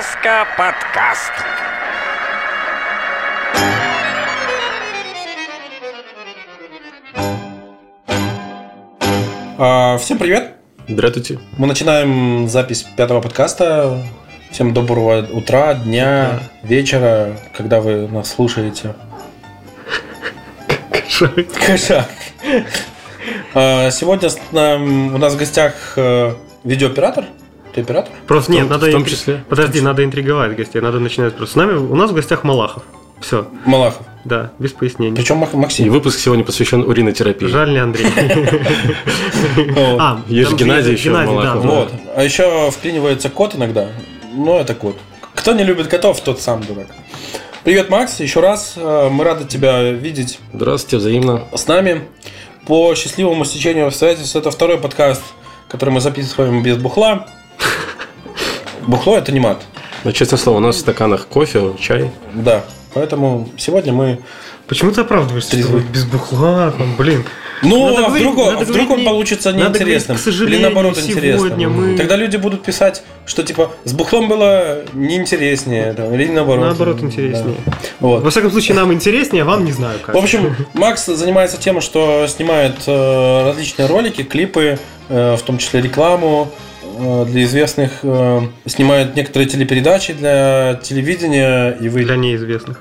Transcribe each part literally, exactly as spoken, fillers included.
Сказка подкаст. А, всем привет. Здравствуйте. Мы начинаем запись пятого подкаста. Всем доброго утра, дня, да. вечера, когда вы нас слушаете. Кошак. Кошак. Сегодня у нас в гостях видеооператор. Ты оператор? Просто нет, том, надо в том числе. Подожди, том... надо интриговать гостей, надо начинать просто. С нами у нас в гостях Малахов. Все. Малахов. Да, без пояснений. Причем Максим. И выпуск сегодня посвящен уринотерапии. Жаль, не Андрей. А, есть Геннадий еще Малахов. Вот. А еще вклинивается кот иногда. Но это кот. Кто не любит котов, тот сам дурак. Привет, Макс, еще раз. Мы рады тебя видеть. Здравствуйте, взаимно. С нами. По счастливому стечению обстоятельств это второй подкаст, который мы записываем без бухла. Бухло – это не мат. Но, честное слово, у нас в стаканах кофе, чай. Да, поэтому сегодня мы... Почему ты оправдываешься? Без бухла, там, блин. Ну, надо а говорить, вдруг, а вдруг он получится неинтересным. Или наоборот, интересным. Мы... Тогда люди будут писать, что типа с бухлом было неинтереснее. Там, или наоборот. Наоборот, интереснее. Да. Вот. Во всяком случае, нам интереснее, а вам не знаю как. В общем, Макс занимается тем, что снимает э, различные ролики, клипы, э, в том числе рекламу. Для известных э, снимают некоторые телепередачи для телевидения и вы... Для неизвестных.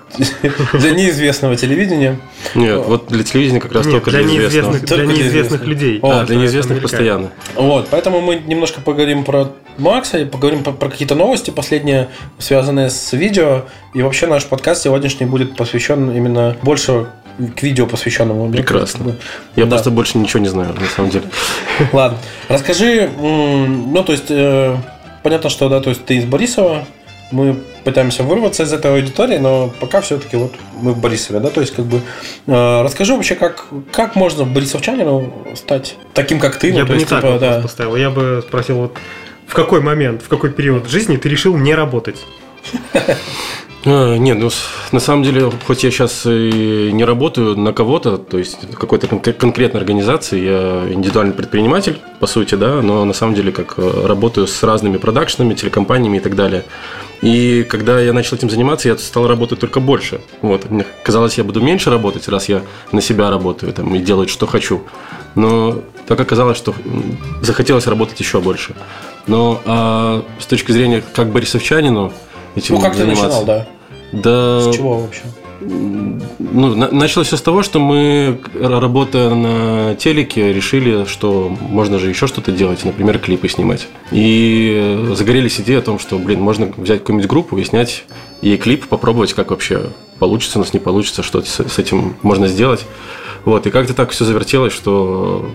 Для неизвестного телевидения. Нет, вот для телевидения как раз только для неизвестных. Для неизвестных людей. Для неизвестных постоянно. Вот, поэтому мы немножко поговорим про Макса и поговорим про какие-то новости последние, связанные с видео. И вообще наш подкаст сегодняшний будет посвящен именно больше к видео, посвященному. Прекрасно. Я да. просто больше ничего не знаю, на самом деле. Ладно. Расскажи, ну, то есть, э, понятно, что, да, то есть, ты из Борисова, мы пытаемся вырваться из этой аудитории, но пока все-таки вот мы в Борисове, да, то есть, как бы, э, расскажи вообще, как, как можно борисовчанину стать таким, как ты. Ну, я бы есть, не типа, так да. поставил, я бы спросил, вот, в какой момент, в какой период жизни ты решил не работать? Нет, ну на самом деле, хоть я сейчас и не работаю на кого-то, то есть какой-то конкретной организации, я индивидуальный предприниматель, по сути, да, но на самом деле как работаю с разными продакшенами, телекомпаниями и так далее. И когда я начал этим заниматься, я стал работать только больше. Вот. Мне казалось, я буду меньше работать, раз я на себя работаю там, и делаю, что хочу. Но так оказалось, что захотелось работать еще больше. Но а с точки зрения как борисовчанину, ну, как заниматься. Ты начинал, да? Да. С чего вообще? Ну, на- началось все с того, что мы, работая на телеке, решили, что можно же еще что-то делать, например, клипы снимать. И загорелись идеей о том, что, блин, можно взять какую-нибудь группу и снять ей клип, попробовать, как вообще получится, у нас не получится, что с-, с этим можно сделать. Вот, и как-то так все завертелось, что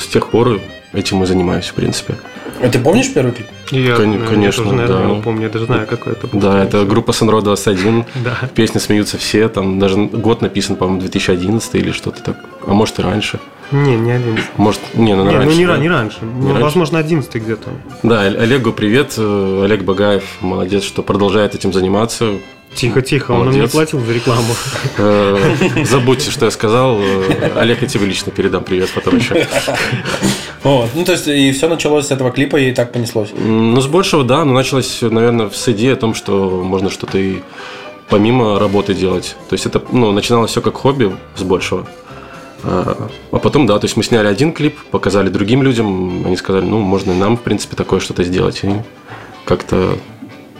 с тех пор этим и занимаюсь, в принципе. А ты помнишь первый клип? Я, Кон- конечно, я тоже, наверное, да. его помню, я даже знаю, какой это. Да, помню. Это группа Санрода эс один, да. Песни «Смеются все», там даже год написан, по-моему, две тысячи одиннадцатый или что-то так, а может и раньше. Не, не одиннадцатый. Может, не, ну, не, раньше, ну не, да. не раньше. Не ну, раньше. Возможно, одиннадцатый где-то. Да, Олегу привет, Олег Багаев, молодец, что продолжает этим заниматься. Тихо-тихо, он мне платил за рекламу. Забудьте, что я сказал. Олег, я тебе лично передам привет потом еще. Вот. Ну, то есть, и все началось с этого клипа, и так понеслось? Ну, с большего, да. Но началось, наверное, с идеи о том, что можно что-то и помимо работы делать. То есть, это ну, начиналось все как хобби с большего. А потом, да, то есть, мы сняли один клип, показали другим людям. Они сказали, ну, можно и нам, в принципе, такое что-то сделать. И как-то...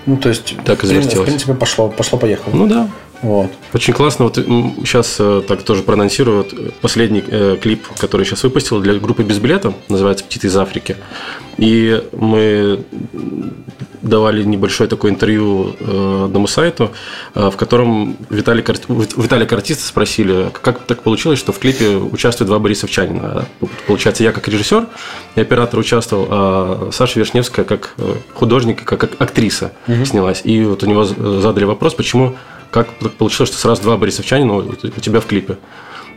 Ну, то есть, так в принципе, пошло, пошло-поехало. Ну, да. Вот. Очень классно. Вот сейчас так тоже проанонсирую. Вот последний э, клип, который сейчас выпустил для группы «Без билета», называется «Птицы из Африки». И мы давали небольшое такое интервью э, одному сайту, э, в котором Виталий Кар... Виталия Карпанова спросили, как так получилось, что в клипе участвуют два борисовчанина. Получается, я как режиссер и оператор участвовал, а Саша Вишневская как художник, как, как актриса угу. снялась. И вот у него задали вопрос, почему, как получилось, что сразу два борисовчанина у тебя в клипе.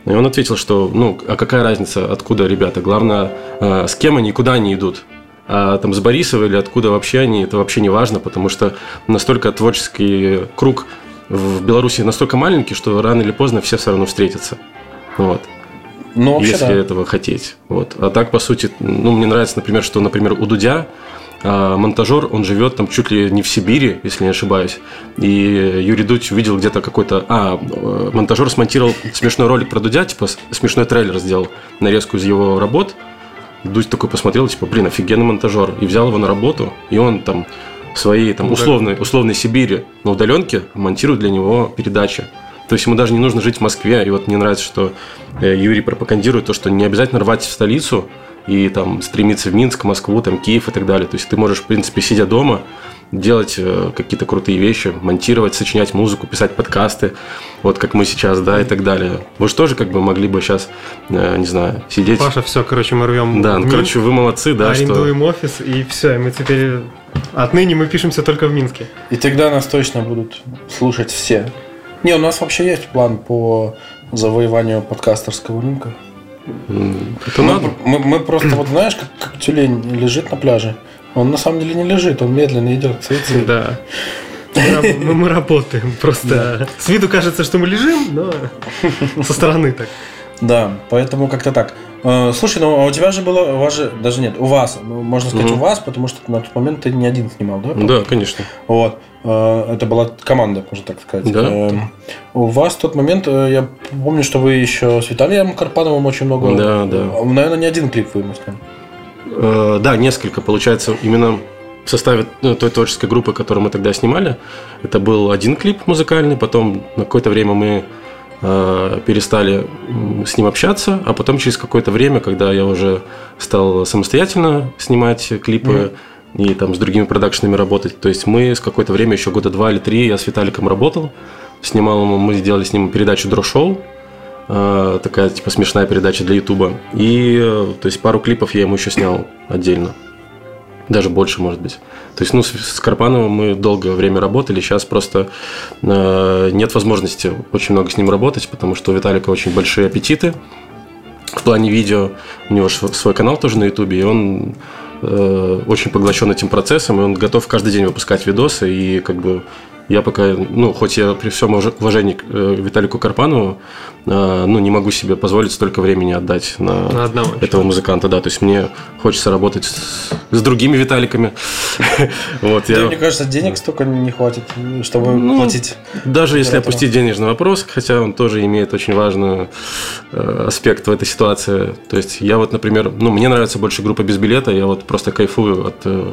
И он ответил, что, ну, а какая разница, откуда ребята, главное, э, с кем они и куда они идут. А там с Борисова или откуда вообще они, это вообще не важно, потому что настолько творческий круг в Беларуси настолько маленький, что рано или поздно все все равно встретятся. Вот. Ну, вообще, если да. этого хотеть. Вот. А так, по сути, ну, мне нравится, например, что, например, у Дудя а монтажер, он живет там чуть ли не в Сибири, если не ошибаюсь. И Юрий Дудь увидел где-то какой-то... А, монтажер смонтировал смешной ролик про Дудя, типа смешной трейлер сделал, нарезку из его работ. Дудь такой посмотрел, типа, блин, офигенный монтажер. И взял его на работу, и он там в своей там, условной, условной Сибири на удаленке монтирует для него передачи. То есть ему даже не нужно жить в Москве. И вот мне нравится, что Юрий пропагандирует то, что не обязательно рвать в столицу и там стремиться в Минск, Москву, там, Киев и так далее. То есть ты можешь, в принципе, сидя дома, делать какие-то крутые вещи, монтировать, сочинять музыку, писать подкасты, вот как мы сейчас, да, и так далее. Вы же тоже как бы могли бы сейчас, не знаю, сидеть... Паша, все, короче, мы рвем... Да, ну, короче, вы молодцы, да, арендуем что... Арендуем офис, и все, и мы теперь... Отныне мы пишемся только в Минске. И тогда нас точно будут слушать все. Не, у нас вообще есть план по завоеванию подкастерского рынка. Это мы, надо. Мы, мы просто, вот знаешь, как, как тюлень лежит на пляже. Он на самом деле не лежит, он медленно идет. Цвет-цвет. Да. Мы, мы работаем просто. Да. С виду кажется, что мы лежим, но со стороны так. Да, поэтому как-то так. Слушай, ну а у тебя же было, у вас же, даже нет, у вас, можно сказать, mm-hmm. у вас, потому что на тот момент ты не один снимал, да? Да, конечно. Вот. Это была команда, можно так сказать. Да. У вас в тот момент, я помню, что вы еще с Виталием Карпановым очень много... Да, да. Наверное, не один клип вы ему сняли. Да, несколько, получается, именно в составе той творческой группы, которую мы тогда снимали. Это был один клип музыкальный, потом на какое-то время мы перестали с ним общаться, а потом через какое-то время, когда я уже стал самостоятельно снимать клипы mm-hmm. и там с другими продакшенами работать, то есть мы с какое-то время, еще года два или три, я с Виталиком работал, снимал ему, мы сделали с ним передачу «Дрошоу», такая типа смешная передача для Ютуба, и то есть пару клипов я ему еще снял отдельно, даже больше, может быть. То есть, ну, с Карпановым мы долгое время работали, сейчас просто э, нет возможности очень много с ним работать, потому что у Виталика очень большие аппетиты в плане видео. У него свой канал тоже на Ютубе, и он э, очень поглощен этим процессом, и он готов каждый день выпускать видосы, и как бы я пока, ну, хоть я при всем уважении к Виталику Карпанову, э, ну, не могу себе позволить столько времени отдать на, на одного этого человека. Музыканта, да, то есть мне хочется работать с, с другими Виталиками. Вот, да, я... Мне кажется, денег столько не хватит, чтобы ну, платить. Даже если этого. Опустить денежный вопрос, хотя он тоже имеет очень важный э, аспект в этой ситуации. То есть я вот, например, ну, мне нравится больше группа «Без билета», я вот просто кайфую от э,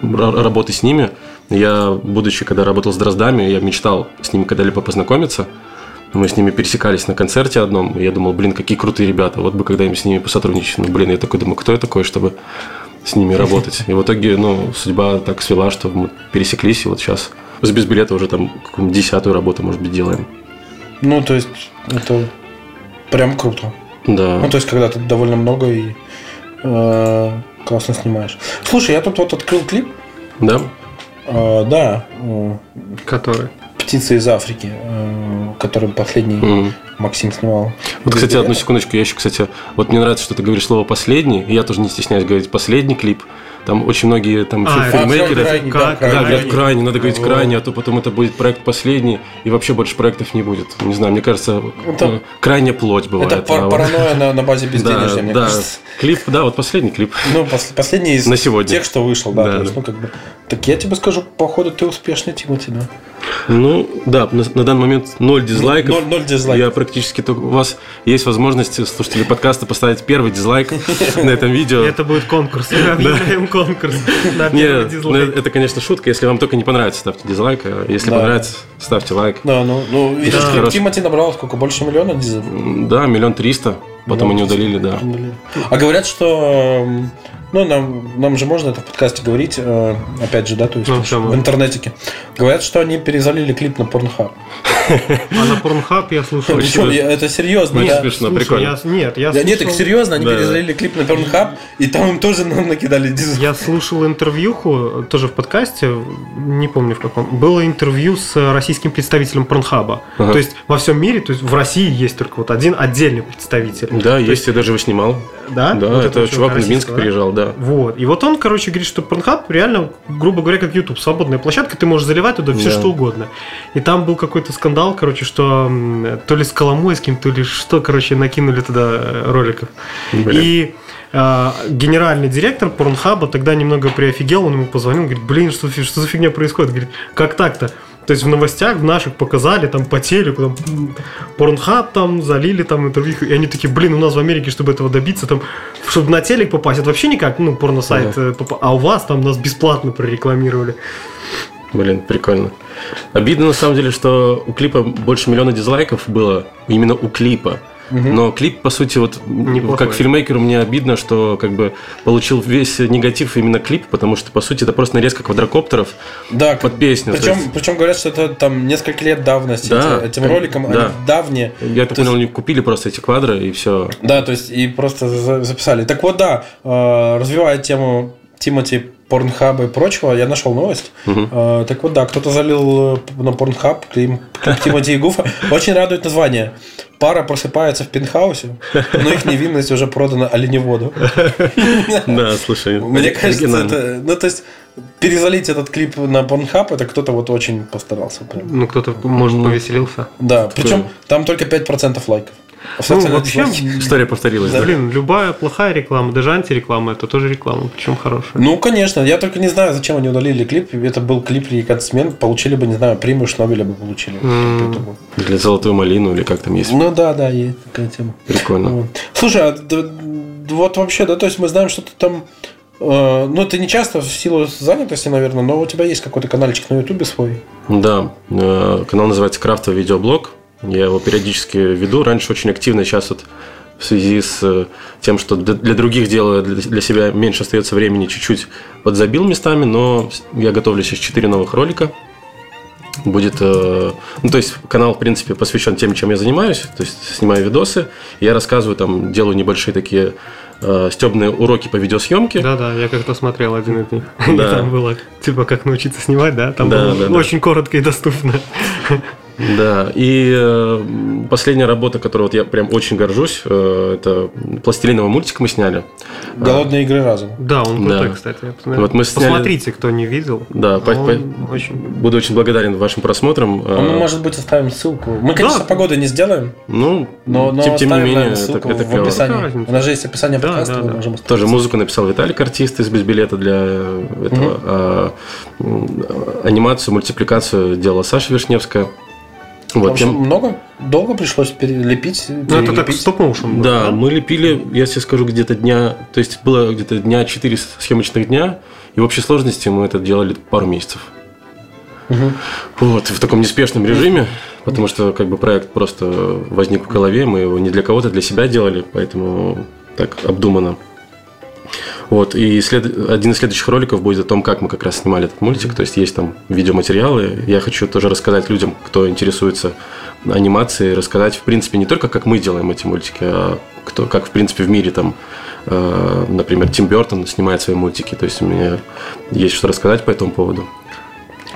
работы с ними. Я, будучи, когда работал с Дроздами, я мечтал с ними когда-либо познакомиться. Мы с ними пересекались на концерте одном, и я думал, блин, какие крутые ребята, вот бы когда-нибудь с ними посотрудничать. Ну, блин, я такой думаю, кто я такой, чтобы с ними работать. И в итоге, ну, судьба так свела, что мы пересеклись, и вот сейчас с «Без билета» уже там какую-нибудь десятую работу, может быть, делаем. Ну, то есть, это прям круто. Да. Ну, то есть, когда ты довольно много и э, классно снимаешь. Слушай, я тут вот открыл клип. Да. Uh, да. Который? «Птицы из Африки», uh, который последний mm. Максим снимал. Вот, кстати, одну секундочку, я еще, кстати, вот мне нравится, что ты говоришь слово «последний», и я тоже не стесняюсь говорить «последний клип». Там очень многие там а, еще фильммейкеры. Крайний, да, крайний. Да, говорят, крайний, надо говорить крайний, а то потом это будет проект «Последний», и вообще больше проектов не будет. Не знаю, мне кажется, это, крайняя плоть бывает. Это пар- паранойя на, на базе безденежья, да, мне да. кажется. Клип, да, вот последний клип. Ну, пос- последний из на сегодня. Тех, что вышел, да. да, то есть, ну, как бы, так я тебе скажу, походу, ты успешный, Тимати, да? Ну, да, на, на данный момент ноль дизлайков. Ноль, ноль дизлайков. Я практически только... У вас есть возможность, слушатели подкаста, поставить первый дизлайк на этом видео. Это будет конкурс. Конкурс на первый дизлайк. Это, конечно, шутка. Если вам только не понравится, ставьте дизлайк. Если понравится, ставьте лайк. Да, ну, Тимати набрал сколько? Больше миллиона дизлайков? Да, миллион триста. Потом они удалили, да. А говорят, что... Ну, нам, нам же можно это в подкасте говорить, э, опять же, да, то есть ну, в интернетике. Говорят, что они перезалили клип на порнхаб. А на порнхаб я слушал. Причем это серьезно. Нет, смешно, прикольно. Нет, я слушал. Нет, так серьезно, они перезалили клип на порнхаб, и там им тоже накидали дизлайк. Я слушал интервьюху, тоже в подкасте, не помню в каком. Было интервью с российским представителем порнхаба. То есть во всем мире, то есть в России есть только вот один отдельный представитель. Да, есть, я даже его снимал. Да? Да, это чувак из Минска приезжал, да. Да. Вот. И вот он, короче, говорит, что Pornhub реально, грубо говоря, как YouTube, свободная площадка, ты можешь заливать туда все, да. что угодно. И там был какой-то скандал скандал, короче, что то ли с Коломойским, то ли что, короче, накинули туда роликов. Блин. И э, генеральный директор Порнхаба тогда немного приофигел, он ему позвонил, говорит, блин, что, что за фигня происходит? Говорит, как так-то? То есть в новостях в наших показали, там по телеку, там Порнхаб там залили, там и других. И они такие, блин, у нас в Америке, чтобы этого добиться, там, чтобы на телек попасть, это вообще никак, ну, порносайт, да. поп... а у вас там нас бесплатно прорекламировали. Блин, прикольно. Обидно на самом деле, что у клипа больше миллиона дизлайков было именно у клипа. Угу. Но клип, по сути, вот неплохой. Как фильмейкеру мне обидно, что как бы получил весь негатив именно клип, потому что, по сути, это просто нарезка квадрокоптеров, да, под песню. Причем, есть... причем говорят, что это там несколько лет давности, да, этим роликом, да. Они давние. Я так понял, есть... они купили просто эти квадры и все. Да, то есть и просто записали. Так вот, да, развивая тему Тимати, Порнхаба и прочего, я нашел новость. Угу. А, так вот, да, кто-то залил на Порнхаб клип Тимати и Гуфа. Очень радует название. Пара просыпается в пентхаусе, но их невинность уже продана оленеводу. Да, слушай. Мне кажется, это... Ну, то есть, перезалить этот клип на Порнхаб, это кто-то вот очень постарался. Ну, кто-то, может, повеселился. Да, причем там только пять процентов лайков. Ну, вообще, история повторилась. Да. Блин, любая плохая реклама, даже антиреклама, это тоже реклама, причем хорошая. Ну, конечно, я только не знаю, зачем они удалили клип. Это был клип «Лейкатсмен», получили бы, не знаю, премию Шнобеля бы получили. Mm. Или «Золотую малину», или как там есть. Ну, да, да, есть такая тема. Прикольно. Вот. Слушай, а, да, вот вообще, да, то есть мы знаем, что ты там... Э, ну, ты не часто в силу занятости, наверное, но у тебя есть какой-то канальчик на Ютубе свой. Да, э, канал называется «Крафтовый видеоблог». Я его периодически веду. Раньше очень активно, сейчас вот в связи с тем, что для других дел, для себя меньше остается времени, чуть-чуть подзабил местами, но я готовлю сейчас четыре новых ролика. Будет, ну, то есть канал, в принципе, посвящен тем, чем я занимаюсь, то есть снимаю видосы, я рассказываю, там, делаю небольшие такие стебные уроки по видеосъемке. Да-да, я как-то смотрел один из них. Да. Там было, типа, как научиться снимать, да? Там да, было да, очень да. коротко и доступно. Да, и э, последняя работа, которой вот я прям очень горжусь, э, это пластилиновый мультик мы сняли. «Голодные игры» разом. Да, он крутой, да. кстати. Вот мы сняли... Посмотрите, кто не видел. Да, по- по- очень... буду очень благодарен вашим просмотрам. А мы, может быть, оставим ссылку. Мы, конечно, да. погоды не сделаем. Ну, но, но тем, тем не менее, ссылку это, это в описании. У нас же есть описание да, подкаста. Да, да. Можем Тоже музыку написал Виталик, артист из «Без билета» для этого. Угу. А, анимацию, мультипликацию делала Саша Вишневская. Вот, общем, тем... много? Долго пришлось перелепить? перелепить. Ну, это так стоп-моушен. Да, да, мы лепили, я тебе скажу, где-то дня... То есть, было где-то дня четыре схемочных дня, и в общей сложности мы это делали пару месяцев. Угу. Вот, в таком неспешном режиме, потому что как бы проект просто возник в голове, мы его не для кого-то, для себя делали, поэтому так обдуманно. Вот, и след... один из следующих роликов будет о том, как мы как раз снимали этот мультик. То есть есть там видеоматериалы. Я хочу тоже рассказать людям, кто интересуется анимацией, рассказать, в принципе, не только как мы делаем эти мультики, а кто, как, в принципе, в мире там, э, например, Тим Бёртон снимает свои мультики. То есть у меня есть что рассказать по этому поводу.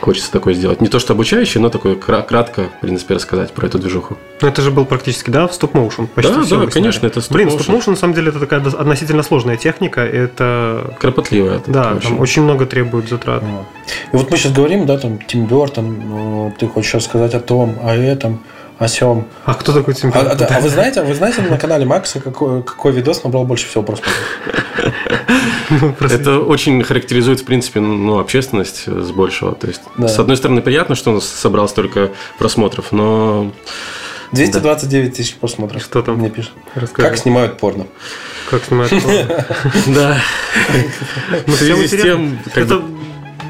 Хочется такое сделать. Не то, что обучающее, но такое кратко, в принципе, рассказать про эту движуху. Ну, это же был практически, да, в стоп-моушен. Почти да, все да, конечно, это стоп-моушен. Блин, стоп-моушен, на самом деле, это такая относительно сложная техника. Это... Кропотливая. Это да, там очень много требует затрат. А. И вот мы сейчас говорим, да, там, Тим Бёртон, ты хочешь рассказать о том, о этом, о сём. А кто такой Тим Бёртон? А, да. а вы знаете, вы знаете на канале Макса, какой, какой видос набрал больше всего просмотров? Это очень характеризует, в принципе, ну, общественность с большего. То есть, да. С одной стороны, приятно, что он собрал столько просмотров, но... двести двадцать девять да. тысяч просмотров. Что там? Мне пишут. Расскажи. Как снимают порно. Как снимают порно. Да. В связи с тем... Это...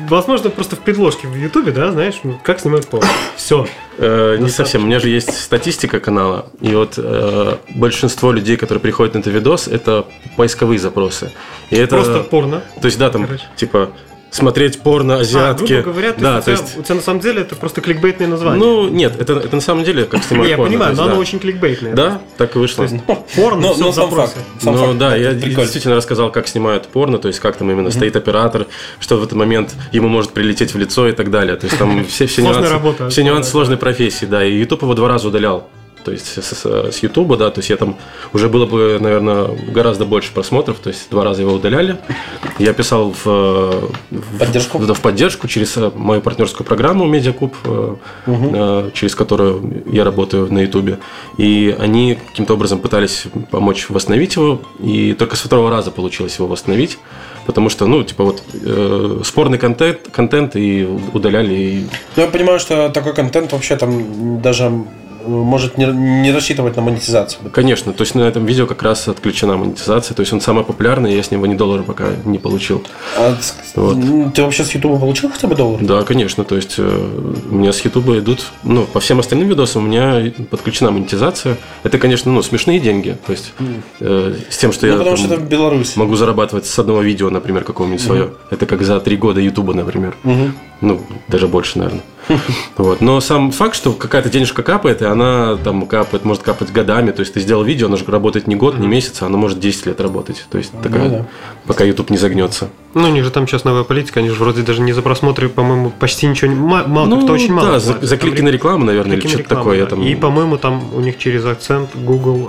Возможно, просто в предложке в Ютубе, да, знаешь, как снимают порно. Все. Э, не совсем. У меня же есть статистика канала. И вот э, большинство людей, которые приходят на этот видос, это поисковые запросы. И это, просто порно. То есть, да, там, короче. Типа, смотреть порно азиатки. А, грубо говоря, то да, есть, то у, тебя, есть... у тебя на самом деле это просто кликбейтное название. Ну, нет, это, это на самом деле как снимают порно. Я понимаю, но оно очень кликбейтное. Да, так и вышло. Порно, все запросы. Ну да, я действительно рассказал, как снимают порно, то есть как там именно стоит оператор, что в этот момент ему может прилететь в лицо и так далее. То есть там все нюансы сложной профессии, да, и YouTube его два раза удалял. то есть с Ютуба, да, то есть я там уже было бы, наверное, гораздо больше просмотров, то есть два раза его удаляли. Я писал в поддержку, в, в поддержку через мою партнерскую программу MediaCube, угу. через которую я работаю на Ютубе, и они каким-то образом пытались помочь восстановить его, и только с второго раза получилось его восстановить, потому что, ну, типа вот э, спорный контент, контент и удаляли. И... Ну, я понимаю, что такой контент вообще там даже может не, не рассчитывать на монетизацию. Конечно, то есть на этом видео как раз отключена монетизация, то есть он самый популярный, я с него ни доллара пока не получил. А вот. Ты вообще с Ютуба получил хотя бы доллар? Да, конечно, то есть у меня с Ютуба идут, ну, по всем остальным видосам у меня подключена монетизация. Это, конечно, ну, смешные деньги, то есть mm. э, с тем, что ну, я потому, там, что это в Беларуси. Могу зарабатывать с одного видео, например, какого-нибудь mm-hmm. свое. Это как за три года Ютуба, например. Mm-hmm. Ну, даже больше, наверное. Вот. Но сам факт, что какая-то денежка капает, и она там капает, может капать годами. То есть ты сделал видео, оно же работает не год, не месяц, оно может десять лет работать. То есть такая, да, да. пока YouTube не загнется. Ну, у них же там сейчас новая политика, они же вроде даже не за просмотры, по-моему, почти ничего не... Мало, ну, кто очень мало. Да, за, за клики на рекламу, наверное, или что-то реклама, такое. Да. Я там... И, по-моему, там у них через акцент Google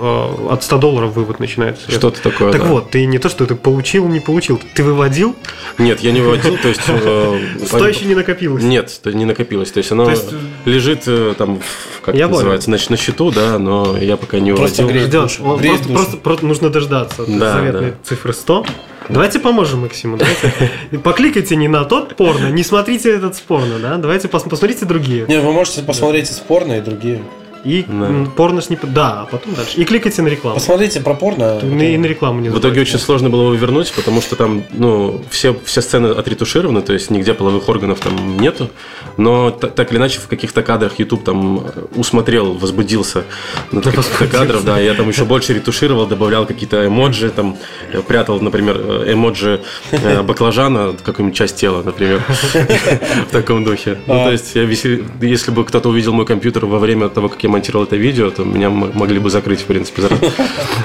э, от сто долларов вывод начинается. Что-то такое, Так да. вот, ты не то, что ты получил, не получил, ты выводил? Нет, я не выводил, то есть... Что еще не накопилось? Нет, не накопилось, то есть оно лежит там, как называется, на счету, да, но я пока не выводил. Просто нужно дождаться заветной цифры сто. Давайте поможем Максиму. Давайте. Покликайте не на тот порно, не смотрите этот порно, да? Давайте пос- посмотрите другие. Не, вы можете посмотреть да. порно и другие. И да. порно с не... Да, а потом дальше. И кликайте на рекламу. Посмотрите про порно. И, и на рекламу не В итоге очень сложно было его вернуть, потому что там, ну, все, все сцены отретушированы, то есть нигде половых органов там нету. Но т- так или иначе в каких-то кадрах YouTube там усмотрел, возбудился на да, каких-то кадрах. Да, я там еще больше ретушировал, добавлял какие-то эмоджи, там прятал, например, эмоджи баклажана, какую-нибудь часть тела, например, в таком духе. Ну, то есть, если бы кто-то увидел мой компьютер во время того, как я монтировал это видео, то меня могли бы закрыть, в принципе, за,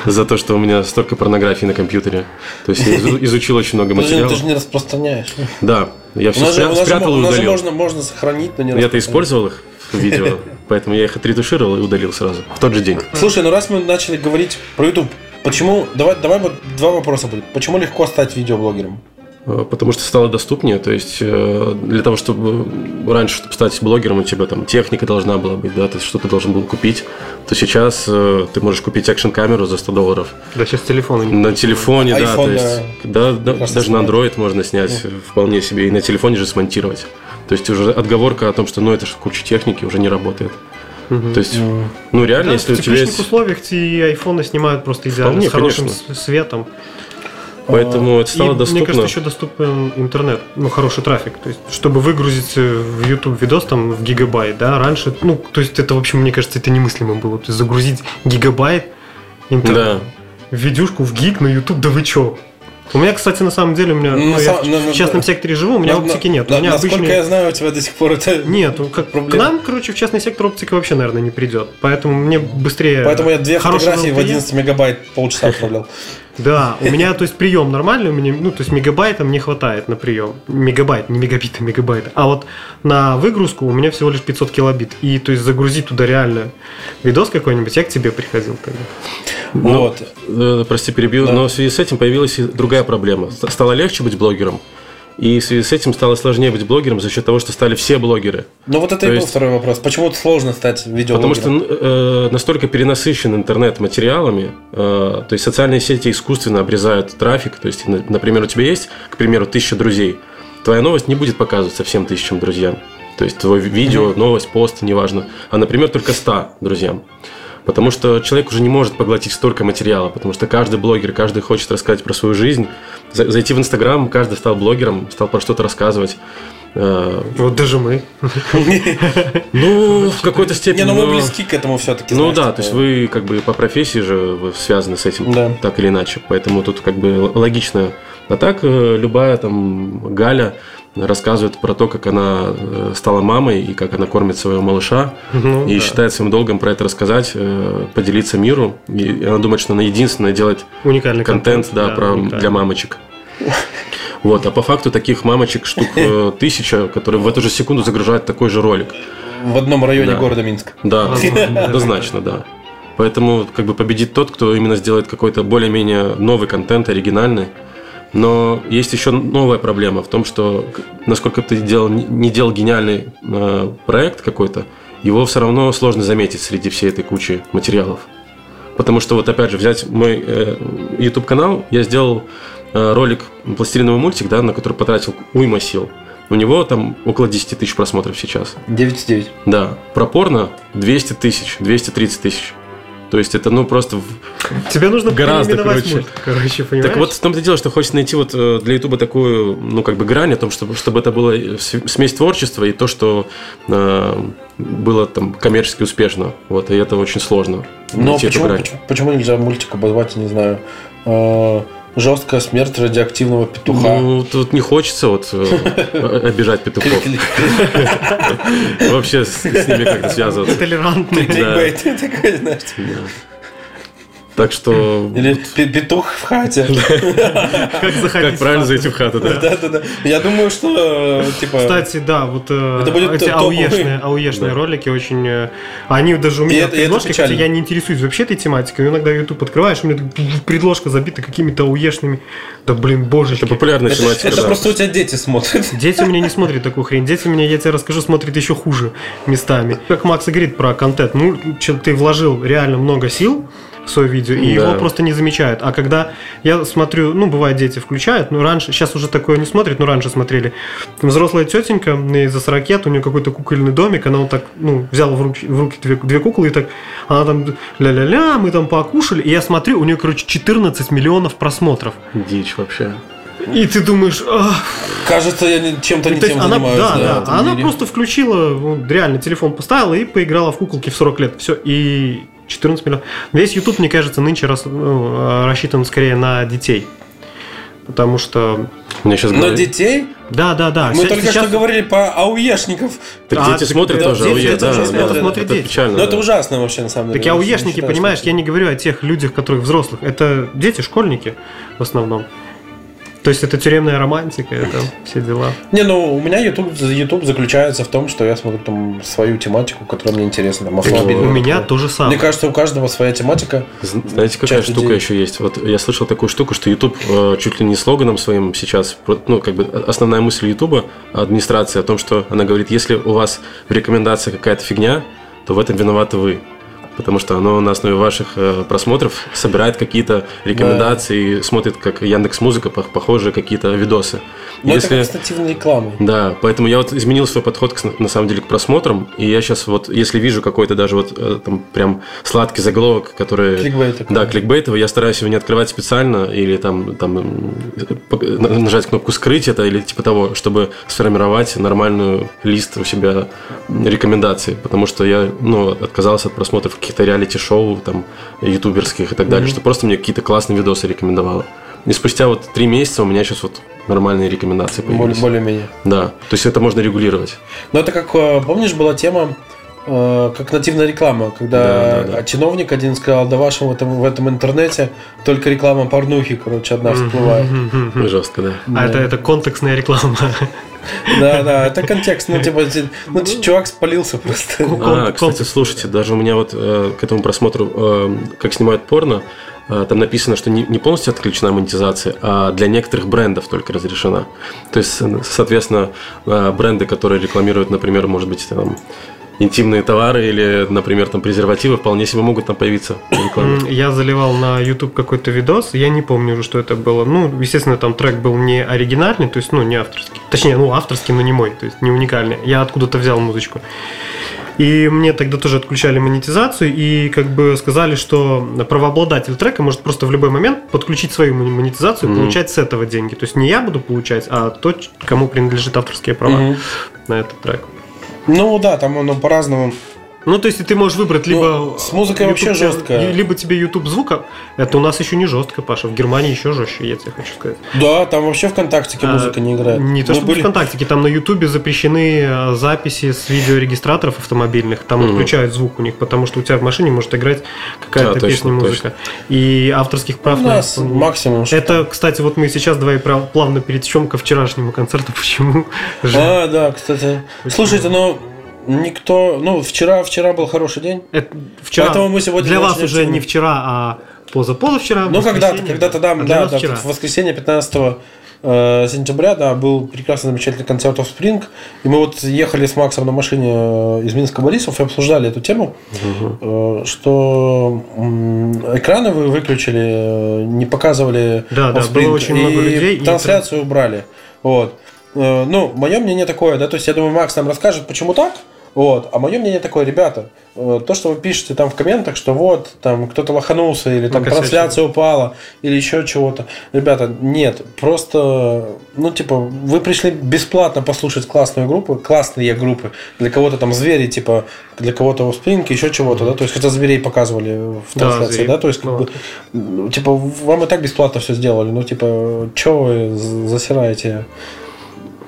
за то, что у меня столько порнографии на компьютере. То есть я изучил очень много материала. Ты же не распространяешь. Да, я все спрятал и удалил. У нас же можно, можно сохранить, но не распространять. Я-то использовал их в видео, поэтому я их отретушировал и удалил сразу, в тот же день. Слушай, ну раз мы начали говорить про YouTube, почему... Давай, давай вот два вопроса будет. Почему легко стать видеоблогером? Потому что стало доступнее, то есть для того, чтобы раньше, чтобы стать блогером, у тебя там техника должна была быть, да, то есть что-то должен был купить, то сейчас ты можешь купить экшн-камеру за сто долларов. Да, сейчас телефоны. На телефоне, да, то есть да, да, даже на Android можно снять вполне себе и на телефоне же смонтировать. То есть уже отговорка о том, что ну это же куча техники, уже не работает. Угу. То есть, ну, ну реально, да, если у тебя есть... В типичных условиях те айфоны снимают просто идеально, вполне, с хорошим конечно. Светом. Поэтому это стало и, доступно. Мне кажется, еще доступен интернет, ну, хороший трафик. То есть, чтобы выгрузить в YouTube видос там в гигабайт, да, раньше, ну, то есть, это, в общем, мне кажется, это немыслимо было. То есть, загрузить гигабайт интернет, да. видюшку в гиг на YouTube, да вы че? У меня, кстати, на самом деле, у меня, ну, ну, я ну, в ну, частном ну, секторе живу, у меня ну, оптики нет. Ну, у меня насколько обычные... я знаю, у тебя до сих пор это нет, как проблема. К нам, короче, в частный сектор оптика вообще, наверное, не придет. Поэтому мне быстрее... Поэтому я две фотографии в одиннадцать мегабайт полчаса отправлял. Да, у меня, то есть, прием нормальный, у меня, ну, то есть, мегабайта мне хватает на прием. Мегабайт, не мегабит, а мегабайт. А вот на выгрузку у меня всего лишь пятьсот килобит. И, то есть, загрузить туда реально видос какой-нибудь, я к тебе приходил тогда. Ну, вот. Прости, перебью, да. но в связи с этим появилась и другая проблема. Стало легче быть блогером. И в связи с этим стало сложнее быть блогером за счет того, что стали все блогеры. Ну вот это То и есть... был второй вопрос. Почему сложно стать видеоблогером? Потому что э, настолько перенасыщен интернет материалами. Э, то есть социальные сети искусственно обрезают трафик. То есть, например, у тебя есть, к примеру, тысяча друзей. Твоя новость не будет показываться всем тысячам друзьям. То есть твое видео, новость, пост, неважно. А, например, только ста друзьям. Потому что человек уже не может поглотить столько материала, потому что каждый блогер, каждый хочет рассказать про свою жизнь. Зайти в Инстаграм, каждый стал блогером, стал про что-то рассказывать. Вот даже мы. Ну, в какой-то степени. Не, но мы близки к этому все-таки. Ну да, то есть вы как бы по профессии же связаны с этим так или иначе. Поэтому тут как бы логично. А так любая там Галя рассказывает про то, как она стала мамой и как она кормит своего малыша, ну, и да. считает своим долгом про это рассказать, поделиться миру. И она думает, что она единственная делает уникальный контент, контент да, да, про, для мамочек. Вот, а по факту таких мамочек штук тысяча, которые в эту же секунду загружают такой же ролик. В одном районе да. города Минск. Да, однозначно, да. Поэтому как бы победит тот, кто именно сделает какой-то более-менее новый контент, оригинальный. Но есть еще новая проблема в том, что насколько ты делал, не делал гениальный э, проект какой-то, его все равно сложно заметить среди всей этой кучи материалов. Потому что вот опять же взять мой э, YouTube-канал, я сделал э, ролик «Пластилиновый мультик», да, на который потратил уйма сил. У него там около десять тысяч просмотров сейчас. девяносто девять. Да. Про порно двести тысяч, двести тридцать тысяч. То есть это, ну, просто... Тебе нужно гораздо короче. Мульт, короче, понимаешь? Так вот в том-то дело, что хочется найти вот для Ютуба такую, ну, как бы грань о том, чтобы, чтобы это было смесь творчества и то, что э, было там коммерчески успешно. Вот, и это очень сложно. Но почему, почему, почему нельзя мультик обозвать, не знаю... Э- Жесткая смерть радиоактивного петуха. Ну, тут не хочется вот обижать петухов. Вообще с ними как-то связываться. Толерантный. Ты такой, знаешь. Так что... Или петух в хате. Как правильно зайти в хату, да. Я думаю, что... Кстати, да, вот эти ауешные ролики очень... Они даже у меня в предложках, хотя я не интересуюсь вообще этой тематикой, иногда YouTube открываешь, у меня предложка забита какими-то ауешными... Да, блин, божечки. Это популярная тематика. Это просто у тебя дети смотрят. Дети у меня не смотрят такую хрень. Дети у меня, я тебе расскажу, смотрят еще хуже местами. Как Макс говорит про контент, ну, ты вложил реально много сил, свое видео, и да. его просто не замечают. А когда я смотрю, ну, бывает, дети включают, ну, раньше, сейчас уже такое не смотрят, но раньше смотрели. Взрослая тетенька из-за сорокет, у нее какой-то кукольный домик, она вот так, ну, взяла в руки, в руки две, две куклы, и так, она там ля-ля-ля, мы там покушали, и я смотрю, у нее, короче, четырнадцать миллионов просмотров. Дичь вообще. И ты думаешь... Ах". Кажется, я чем-то не тем она, занимаюсь. Да, да, да. Она мире. Просто включила, вот, реально, телефон поставила и поиграла в куколки в сорок лет. Все, и... четырнадцать миллионов. Весь YouTube, мне кажется, нынче рас... ну, рассчитан скорее на детей. Потому что... Мне сейчас на детей? Да, да, да. Мы С- только сейчас... что говорили про ауешников. Так а, дети смотрят да, тоже ауе, да, да, да, да. Это печально. Но да. это ужасно вообще, на самом деле. Так ауешники, считаю, понимаешь, что-то. Я не говорю о тех людях, которых взрослых. Это дети, школьники в основном. То есть это тюремная романтика, это все дела. Не, ну у меня YouTube, YouTube заключается в том, что я смотрю там свою тематику, которая мне интересна. Там, автомобильную. У меня то же самое. Мне кажется, у каждого своя тематика. Знаете, какая штука людей... еще есть? Вот я слышал такую штуку, что YouTube э, чуть ли не слоганом своим сейчас, ну, как бы основная мысль YouTube, администрации о том, что она говорит, если у вас в рекомендациях какая-то фигня, то в этом виноваты вы. Потому что оно на основе ваших просмотров собирает какие-то рекомендации, да. смотрит, как Яндекс.Музыка, похожие какие-то видосы. Но если... это констативная реклама. Да, поэтому я вот изменил свой подход, к, на самом деле, к просмотрам, и я сейчас вот, если вижу какой-то даже вот там прям сладкий заголовок, который... Кликбейт. Да, кликбейтовый, я стараюсь его не открывать специально, или там, там нажать кнопку «Скрыть это», или типа того, чтобы сформировать нормальную лист у себя рекомендаций, потому что я, ну, отказался от просмотров каких-то реалити-шоу, там, ютуберских и так далее, mm-hmm. что просто мне какие-то классные видосы рекомендовало. И спустя вот три месяца у меня сейчас вот нормальные рекомендации появились. Более-менее. Да, то есть это можно регулировать. Но это как, помнишь, была тема, как нативная реклама, когда да, да, да. чиновник один сказал, да вашем в этом, в этом интернете только реклама порнухи, короче, одна всплывает. Жестко, да. А это, это контекстная реклама. Да, да, это контекст, ну, типа, ну, чувак спалился просто. А, кстати, слушайте, даже у меня вот э, к этому просмотру, э, как снимают порно, э, там написано, что не, не полностью отключена монетизация, а для некоторых брендов только разрешена. То есть, соответственно, э, бренды, которые рекламируют, например, может быть, там, интимные товары или, например, там презервативы вполне себе могут там появиться. Я заливал на YouTube какой-то видос, я не помню уже, что это было. Ну, естественно, там трек был не оригинальный, то есть, ну, не авторский. Точнее, ну, авторский, но не мой, то есть не уникальный. Я откуда-то взял музычку. И мне тогда тоже отключали монетизацию и как бы сказали, что правообладатель трека может просто в любой момент подключить свою монетизацию и mm-hmm. получать с этого деньги. То есть не я буду получать, а тот, кому принадлежит авторские права mm-hmm. на этот трек. Ну да, там оно по-разному. Ну то есть ты можешь выбрать либо ну, с музыкой YouTube, вообще жестко, либо тебе YouTube звука. Это у нас еще не жестко, Паша, в Германии еще жестче, я тебе хочу сказать. Да, там вообще ВКонтакте а, музыка не играет. Не то что были... ВКонтакте, там на YouTube запрещены записи с видеорегистраторов автомобильных, там mm-hmm. отключают звук у них, потому что у тебя в машине может играть какая-то да, песня, точно, музыка точно. И авторских прав у нас на... максимум. Это, кстати, вот мы сейчас давай плавно перетечем ко вчерашнему концерту, почему? А, да, кстати. Почему? Слушайте, ну. Никто... Ну, вчера, вчера был хороший день. Это вчера. Поэтому мы сегодня для вас уже не вчера, а позапозавчера. Ну, когда-то, когда-то, да, а да, да в воскресенье пятнадцатого сентября, да, был прекрасный, замечательный концерт Offspring. И мы вот ехали с Максом на машине из Минска в Борисов и обсуждали эту тему, угу. что экраны вы выключили, не показывали да, Offspring, да, было очень много людей, и трансляцию и... убрали. Вот. Ну, мое мнение такое, да, то есть я думаю, Макс нам расскажет, почему так. Вот. А мое мнение такое, ребята, то, что вы пишете там в комментах, что вот, там кто-то лоханулся, или там Макасячный. Трансляция упала, или еще чего-то. Ребята, нет, просто, ну, типа, вы пришли бесплатно послушать классную группу, классные группы, для кого-то там звери, типа, для кого-то Offspring, еще чего-то, да, то есть, хотя зверей показывали в трансляции, да, да? то есть, как ну, бы, типа, вам и так бесплатно все сделали, ну, типа, чего вы засираете?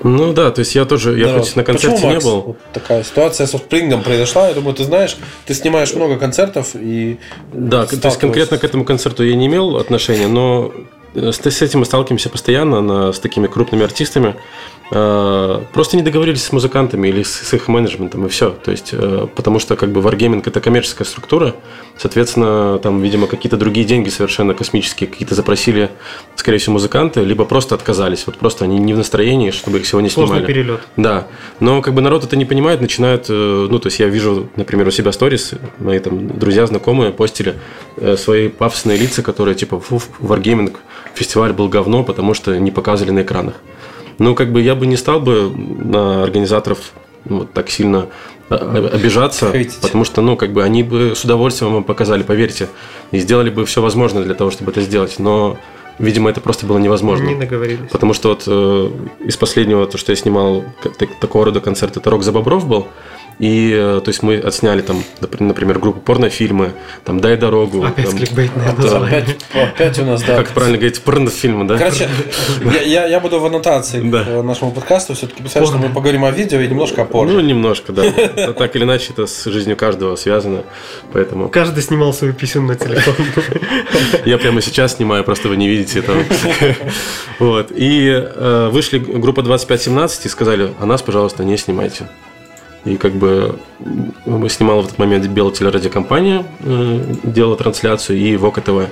Ну да, то есть я тоже, я да, хоть на концерте почему, Макс, не был. Вот такая ситуация с Offspring'ом произошла, я думаю, ты знаешь, ты снимаешь много концертов и... Да, то есть конкретно к этому концерту я не имел отношения, но с этим мы сталкиваемся постоянно, на, с такими крупными артистами. Просто не договорились с музыкантами или с их менеджментом, и все. То есть, потому что как бы Варгейминг — это коммерческая структура, соответственно, там, видимо, какие-то другие деньги совершенно космические какие-то запросили, скорее всего, музыканты, либо просто отказались, вот просто они не в настроении, чтобы их сегодня сложный снимали. Перелет. Да, но как бы народ это не понимает, начинают, ну, то есть я вижу, например, у себя сторис, мои там друзья, знакомые постили свои пафосные лица, которые типа фу, Варгейминг, фестиваль был говно, потому что не показывали на экранах. Ну, как бы я бы не стал бы на организаторов вот так сильно обижаться, Хейтить. Потому что, ну, как бы они бы с удовольствием вам показали, поверьте, и сделали бы все возможное для того, чтобы это сделать, но, видимо, это просто было невозможно. Не договорились. Потому что вот э, из последнего, то, что я снимал, так, такого рода концерт, это «Рок за бобров» был, и, э, то есть, мы отсняли там, например, группу «Порнофильмы», там «Дай дорогу». Опять там, кликбейтное название. Опять, опять у нас, да. Как правильно говорить, «Порнофильмы», да? Короче, я, я буду в аннотации да. к нашему подкасту все-таки писать, порно. Что мы поговорим о видео и немножко о порно. Ну, немножко, да. Так или иначе, это с жизнью каждого связано, поэтому... Каждый снимал свою писюн на телефон. Я прямо сейчас снимаю, просто вы не видите этого. Вот. И вышли группа двадцать пять семнадцать и сказали, а нас, пожалуйста, не снимайте. И как бы снимала в этот момент Бел телерадиокомпания, делала трансляцию, и Вока ТВ.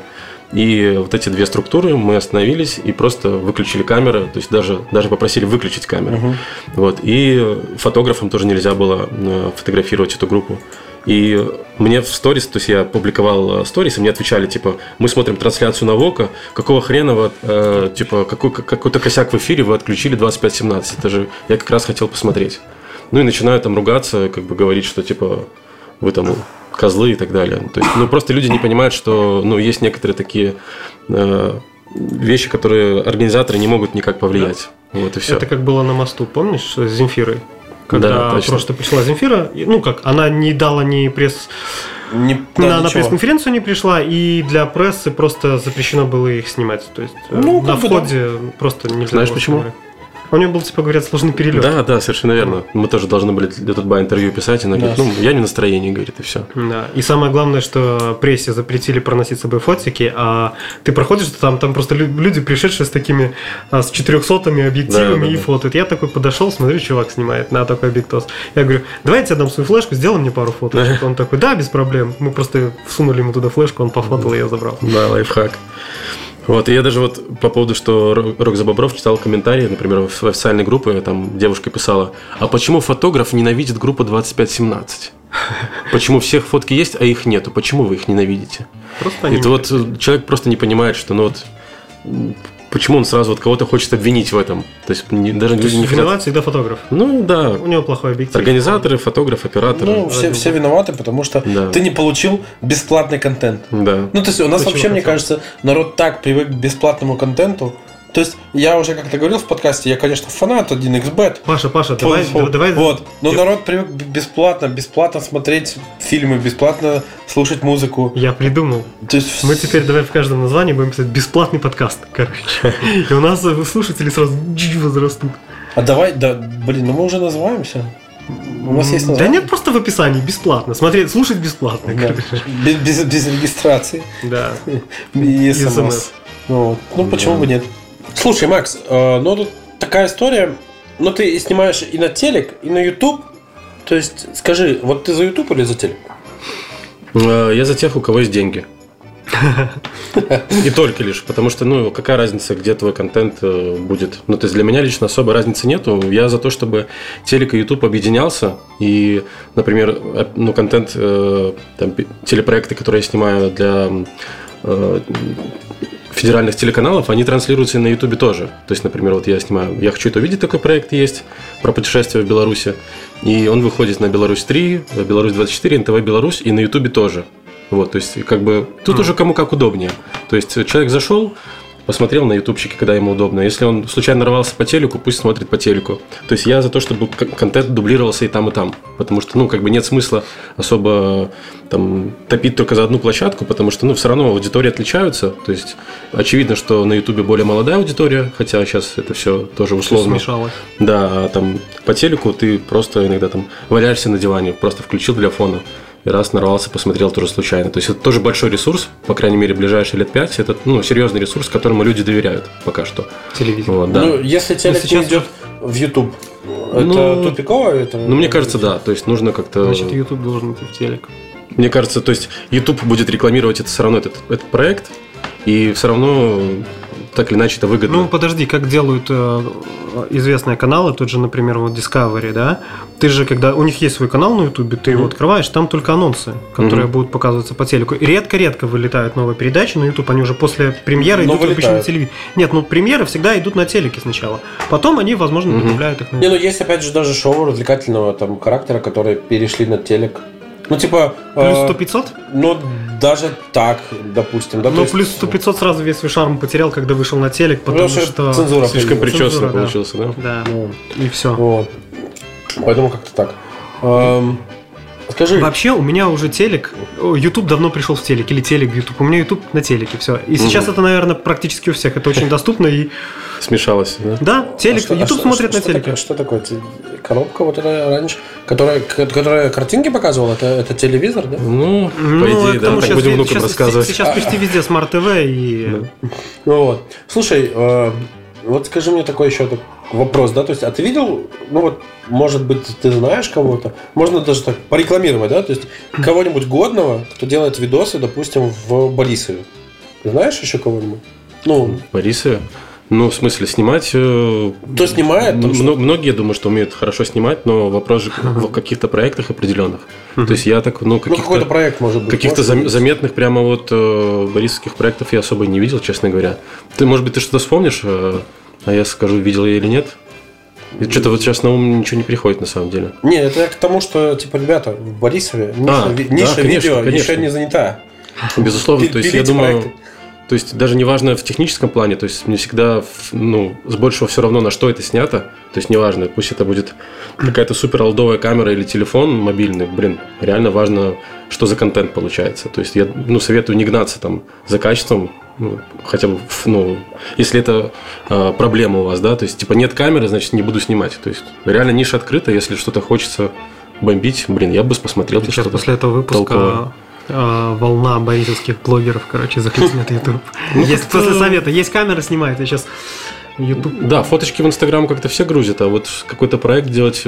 И вот эти две структуры мы остановились и просто выключили камеры, то есть даже, даже попросили выключить камеры. Uh-huh. Вот. И фотографам тоже нельзя было фотографировать эту группу. И мне в сторис, то есть я публиковал сторис, и мне отвечали, типа, мы смотрим трансляцию на Вока, какого хрена вы, э, типа, какой, какой-то косяк в эфире вы отключили двадцать пять семнадцать, это же я как раз хотел посмотреть. Ну и начинаю там ругаться, как бы говорить, что типа вы там козлы и так далее. То есть, ну просто люди не понимают, что ну, есть некоторые такие э, вещи, которые организаторы не могут никак повлиять. Да. Вот и все. Это как было на мосту, помнишь, с Земфирой? Когда да, просто пришла Земфира, ну как, она не дала ни пресс... Не, да, на, на пресс-конференцию не пришла, и для прессы просто запрещено было их снимать. То есть ну, на входе да. просто нельзя. Знаешь почему? Говорить. У него был, типа, говорят, сложный перелет. Да, да, совершенно верно. Мы тоже должны были для Тутба интервью писать. Она да. говорит, ну, я не в настроении, говорит, и все. Да. И самое главное, что прессе запретили проносить с собой фотики, а ты проходишь, там, там просто люди, пришедшие с такими, с четырехсотыми объективами да, да, и да. фотоют. Я такой подошел, смотрю, чувак снимает на такой объектос. Я говорю, давай я тебе дам свою флешку, сделай мне пару фоточек. Он такой, да, без проблем. Мы просто всунули ему туда флешку, он пофотал, и я забрал. Да, лайфхак. Вот, и я даже вот по поводу, что «Рок за бобров» читал комментарии, например, в официальной группе, там девушка писала, а почему фотограф ненавидит группу двадцать пять семнадцать? Почему всех фотки есть, а их нету? Почему вы их ненавидите? Просто они это вот понимают. Человек просто не понимает, что ну вот... Почему он сразу вот кого-то хочет обвинить в этом? То есть не, даже То есть, не виноват хотят... всегда фотограф. Ну да. У него плохой объектив. Организаторы, фотограф, операторы. Ну все, все виноваты, потому что да. ты не получил бесплатный контент. Да. Ну то есть у нас Почему вообще, хотел? Мне кажется, народ так привык к бесплатному контенту. То есть я уже как-то говорил в подкасте, я, конечно, фанат один икс бет. Паша, Паша, фу, давай, фу. давай. Вот. Но Ты... народ привык бесплатно, бесплатно смотреть фильмы, бесплатно слушать музыку. Я придумал. То есть... Мы теперь давай в каждом названии будем писать бесплатный подкаст, короче. И у нас слушатели сразу возрастут. А давай, да, блин, ну мы уже называемся. У нас есть название? Да нет, просто в описании, бесплатно. Смотреть, слушать бесплатно. Да. Без, без, без регистрации. Да. И эс эм эс. Ну, ну почему да. бы нет? Слушай, Макс, ну тут такая история, ну ты снимаешь и на телек, и на YouTube, То есть, скажи, вот ты за YouTube или за телек? Я за тех, у кого есть деньги. И только лишь, потому что, ну, какая разница, где твой контент будет. Ну, то есть для меня лично особой разницы нету. Я за то, чтобы телек и YouTube объединялся. И, например, ну, контент, там, телепроекты, которые я снимаю для федеральных телеканалов, они транслируются и на YouTube тоже. То есть, например, вот я снимаю «Я хочу это увидеть», такой проект есть про путешествия в Беларуси. И он выходит на Беларусь три, Беларусь двадцать четыре, эн тэ вэ Беларусь и на YouTube тоже. Вот, то есть, как бы, тут mm. уже кому как удобнее. То есть, человек зашел, посмотрел на ютубчики, когда ему удобно. Если он случайно нарвался по телеку, пусть смотрит по телеку. То есть, я за то, чтобы контент дублировался и там, и там. Потому что, ну, как бы нет смысла особо там топить только за одну площадку, потому что, ну, все равно аудитории отличаются. То есть, очевидно, что на ютубе более молодая аудитория, хотя сейчас это все тоже условно. Смешалось. Да, а там по телеку ты просто иногда там валяешься на диване, просто включил для фона. И раз нарвался, посмотрел тоже случайно. То есть это тоже большой ресурс, по крайней мере, в ближайшие лет пять. Это, ну, серьезный ресурс, которому люди доверяют пока что. Телевидение. Вот, да. Ну, если телек сейчас... идет в YouTube, это ну, тупиково? Это... Ну, мне кажется, да. То есть нужно как-то... Значит, YouTube должен идти в телек. Мне кажется, то есть YouTube будет рекламировать это все равно, этот, этот проект, и все равно... Так или иначе это выгодно. Ну, подожди, как делают э, известные каналы, тот же, например, вот Discovery, да? Ты же, когда у них есть свой канал на YouTube, ты mm-hmm. его открываешь, там только анонсы, которые mm-hmm. будут показываться по телеку. И редко-редко вылетают новые передачи на YouTube, они уже после премьеры Но идут вылетают. Обычно на телевидении. Нет, ну премьеры всегда идут на телеке сначала, потом они, возможно, mm-hmm. добавляют их на YouTube. Не, ну есть опять же даже шоу развлекательного там характера, которые перешли на телек. Ну, типа... Плюс сто пятьсот? Э, ну, даже так, допустим. Да, ну, плюс сто пятьсот сразу весь свой шарм потерял, когда вышел на телек, потому ну, что... Цензура слишком причесанная получился, да? Да, ну, и все. Вот. Поэтому как-то так. Эм, скажи... Вообще, у меня уже телек... YouTube давно пришел в телек, или телек в YouTube. У меня YouTube на телеке, все. И сейчас угу. это, наверное, практически у всех. Это очень доступно и... Смешалось, да? Да, телек. А YouTube а смотрит что, на что телеке. Такое, что такое? Коробка вот эта раньше, которая, которая картинки показывала, это, это телевизор, да? Ну, ну по идее, да, так будем внукам сейчас, рассказывать. Сейчас а, почти везде смарт-ТВ и... Да. Ну вот, слушай, э, вот скажи мне такой еще вопрос, да, то есть, а ты видел, ну вот, может быть, ты знаешь кого-то, можно даже так порекламировать, да, то есть, кого-нибудь годного, кто делает видосы, допустим, в Борисове. Ты знаешь еще кого-нибудь? Ну, Борисове? Ну, в смысле, снимать... Кто снимает? Там, что... Многие, я думаю, что умеют хорошо снимать, но вопрос же в каких-то проектах определенных. То есть я так, ну, каких-то... Ну, какой-то проект, может быть. Каких-то может заметных прямо вот э, борисовских проектов я особо не видел, честно говоря. Ты, может быть, ты что-то вспомнишь, э, а я скажу, видел я или нет? И что-то вот сейчас на ум ничего не приходит, на самом деле. Не, это к тому, что, типа, ребята, в Борисове ниша, а, ви- да, ниша конечно, видео, конечно. Ниша не занята. Безусловно, то есть я думаю... То есть даже неважно в техническом плане, то есть мне всегда, ну, с большего все равно, на что это снято, то есть неважно, пусть это будет какая-то супер олдовая камера или телефон мобильный, блин, реально важно, что за контент получается. То есть я, ну, советую не гнаться там за качеством, ну, хотя бы, ну, если это э, проблема у вас, да, то есть типа нет камеры, значит не буду снимать. То есть реально ниша открыта, если что-то хочется бомбить, блин, я бы посмотрел сейчас что-то после этого выпуска. Толковое. Волна борисовских блогеров, короче, захлестнет YouTube. Ну, есть, как-то... После совета. Есть камера, снимает. Я сейчас YouTube... Да, фоточки в Инстаграм как-то все грузят, а вот какой-то проект делать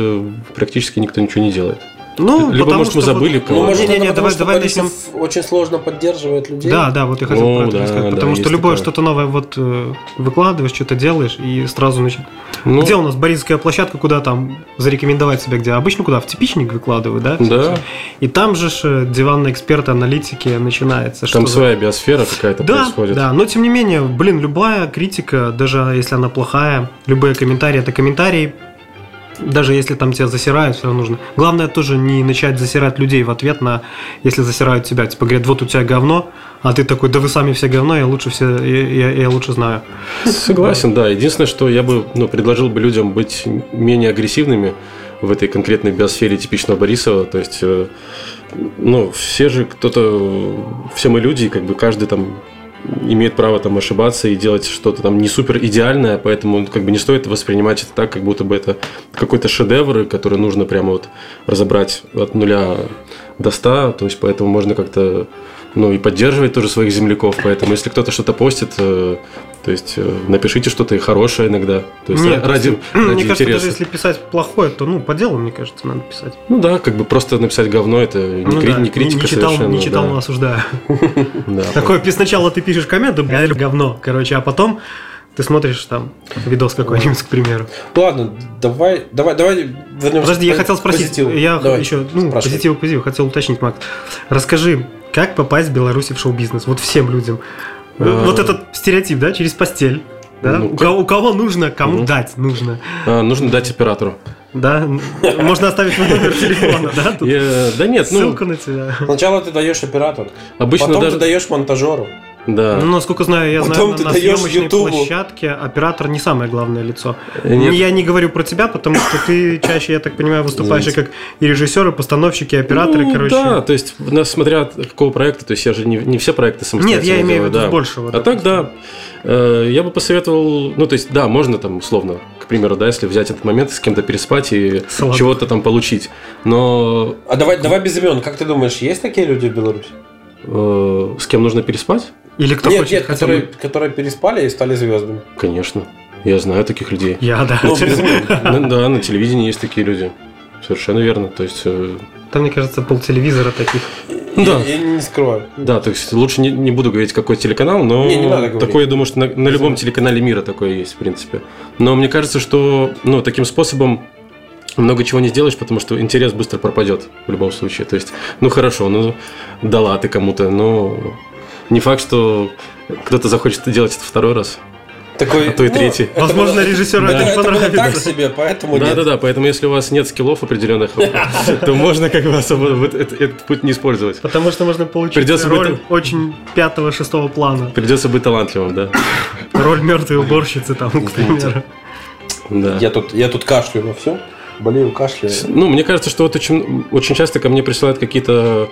практически никто ничего не делает. Ну, либо, может, мы забыли вот, кого-то. Ну, не, не, давай, давай начнем. Очень сложно поддерживает людей. Да, да, вот я хотел О, про это да, сказать. Да, потому да, что любое такое. Что-то новое вот выкладываешь, что-то делаешь, и сразу начинаешь. Ну, где у нас борисовская площадка, куда там зарекомендовать себя, где? Обычно куда? В типичник выкладывают, да? Да. И там же ж диванные эксперты, аналитики начинается. Там что своя за... биосфера какая-то да, происходит. Да, но тем не менее, блин, любая критика, даже если она плохая, любые комментарии, это комментарии. Даже если там тебя засирают, все равно нужно. Главное тоже не начать засирать людей в ответ на, если засирают тебя. Типа говорят, вот у тебя говно, а ты такой, да вы сами все говно, я лучше все, я, я, я лучше знаю. Согласен, да. Единственное, что я бы, ну, предложил бы людям быть менее агрессивными в этой конкретной биосфере типичного Борисова. То есть, ну, все же кто-то, все мы люди, как бы каждый там имеет право там ошибаться и делать что-то там не супер идеальное, поэтому как бы не стоит воспринимать это так, как будто бы это какой-то шедевр, который нужно прямо вот разобрать от нуля до ста, то есть поэтому можно как-то ну и поддерживает тоже своих земляков, поэтому если кто-то что-то постит, то есть напишите что-то и хорошее иногда, то есть Нет, ради, ради мне интереса. Кажется, даже если писать плохое, то ну по делу, мне кажется, надо писать. Ну да, как бы просто написать говно, это не, ну, кри- да. не критика не читал, совершенно. Не читал, да. но осуждаю. Такое, сначала ты пишешь коммент, говно, короче, а потом ты смотришь там видос какой-нибудь, к примеру. Ладно, давай, давай, давай вернемся. Подожди, я хотел спросить, позитиву. я давай, еще, ну, позитив, позитив, хотел уточнить, Макс. Расскажи, как попасть в Беларуси в шоу-бизнес? Вот всем людям. А... Вот этот стереотип, да, через постель. Да? Ну, как... У кого нужно, кому угу. дать нужно. А, нужно дать оператору. Да, можно оставить номер телефона, да? Тут я... Да нет, ссылка ну... на тебя. Сначала ты даешь оператору, Обычно потом даже... ты даешь монтажеру. Да. Ну, насколько знаю, я Потом знаю, на съемочной YouTube. площадке оператор не самое главное лицо. Нет. Я не говорю про тебя, потому что ты чаще, я так понимаю, выступаешь как и режиссер, и постановщик, и операторы, ну, короче. Да, то есть, смотря от какого проекта, то есть я же не, не все проекты самостоятельно Нет, я делаю, имею в виду да. большего. А так, да, э, я бы посоветовал, ну, то есть, да, можно там, условно, к примеру, да, если взять этот момент, с кем-то переспать и Салат. чего-то там получить, но... А давай, давай без имен, как ты думаешь, есть такие люди в Беларуси? Э, с кем нужно переспать? Или кто нет, хочет, нет, которые, бы... которые переспали и стали звездами. Конечно, я знаю таких людей. Я, да. Да, на телевидении есть такие люди. Совершенно верно. То есть... Там, мне кажется, полтелевизора таких. Да. Я не скрою. Да, то есть лучше не, не буду говорить, какой телеканал, но не, не надо говорить. Такое, я думаю, что на, на любом телеканале мира такое есть, в принципе. Но мне кажется, что ну, таким способом много чего не сделаешь, потому что интерес быстро пропадет в любом случае. То есть, ну хорошо, ну дала ты кому-то, но... Не факт, что кто-то захочет делать это второй раз, Такой, а то и ну, третий. Возможно, режиссеру это не понравится. Это так себе, поэтому нет. Да-да-да, поэтому если у вас нет скиллов определенных, то можно как бы особо этот путь не использовать. Потому что можно получить роль очень пятого-шестого плана. Придется быть талантливым, да. Роль мертвой уборщицы там, к примеру. Я тут кашлю во всем. Болею, кашляю. Ну, мне кажется, что вот очень, очень часто ко мне присылают какие-то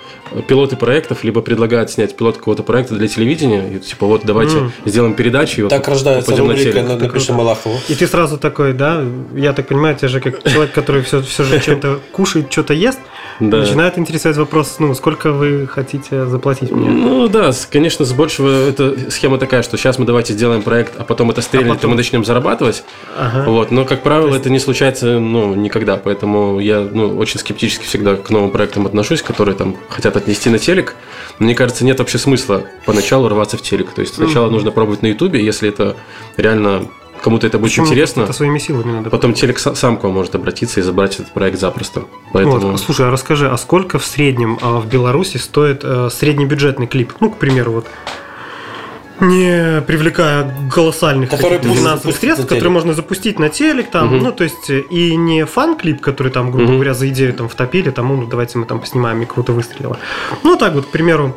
пилоты проектов, либо предлагают снять пилот какого-то проекта для телевидения. И, типа, вот давайте mm. сделаем передачу. Так вот, рождается рубрика на «Напиши Малахову». И ты сразу такой, да, я так понимаю, тебя же как человек, который все, все же чем-то кушает, что-то ест, да. начинает интересовать вопрос, ну, сколько вы хотите заплатить мне? Ну, да, конечно, с большего это схема такая, что сейчас мы давайте сделаем проект, а потом это стрельнет, а потом... и мы начнем зарабатывать. Ага. Вот, но, как правило, есть... это не случается, ну, не Никогда, поэтому я ну, очень скептически всегда к новым проектам отношусь, которые там хотят отнести на телек. Мне кажется, нет вообще смысла поначалу рваться в телек. То есть сначала mm-hmm. нужно пробовать на Ютубе, если это реально кому-то это будет Почему интересно. Это своими силами надо. Потом телек сам к вам может обратиться и забрать этот проект запросто. Поэтому... Вот, слушай, а расскажи, а сколько в среднем а, в Беларуси стоит а, среднебюджетный клип? Ну, к примеру, вот. Не привлекая колоссальных финансовых средств, которые можно запустить на телек, там, угу. ну, то есть, и не фан-клип, который там, грубо угу. говоря, за идею там втопили, там, ну, давайте мы там поснимаем, и круто выстрелило. Ну, так вот, к примеру,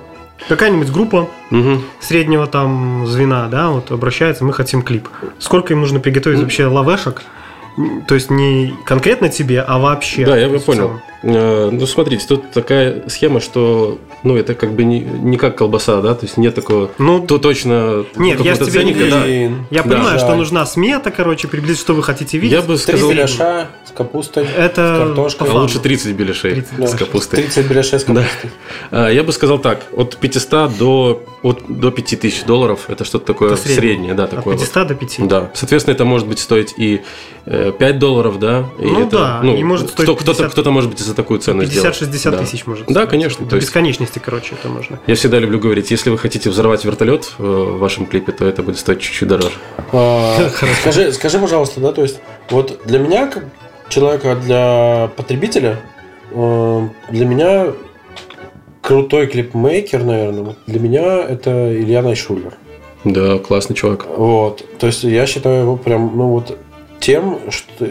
какая-нибудь группа угу. среднего там звена, да, вот обращается, мы хотим клип. Сколько им нужно приготовить угу. вообще лавешек? То есть не конкретно тебе, а вообще. Да, я бы понял. Ну, смотрите, тут такая схема, что ну, это как бы не, не как колбаса, да, то есть нет такого. Ну, то точно. Нет, я тебе не говорю. Я да. понимаю, да. что нужна смета, короче, приблизить, что вы хотите видеть. Я бы сказал, три беляша с капустой, это... с картошкой. А лучше тридцать беляшей тридцать. С капустой. тридцать беляшей с капустой. Да. Я бы сказал так, от пятисот до, от, до пяти тысяч долларов, это что-то такое это среднее. среднее да, такое от пятисот вот. до пяти. Да, соответственно, это может быть стоить и пять долларов, да. И ну это, да, ну, и может стоить кто, пятьдесят... кто-то, кто-то может быть за такую цену сделать. пятьдесят шестьдесят да. тысяч может стоить. Да, конечно. До есть... бесконечности, короче, это можно. Я всегда люблю говорить, если вы хотите взорвать вертолет в вашем клипе, то это будет стоить чуть-чуть дороже. Скажи, скажи, пожалуйста, да, то есть вот для меня, как человека, для потребителя, для меня крутой клипмейкер, наверное, для меня это Илья Найшуллер. Да, классный чувак. Вот, то есть я считаю его прям, ну вот тем, что...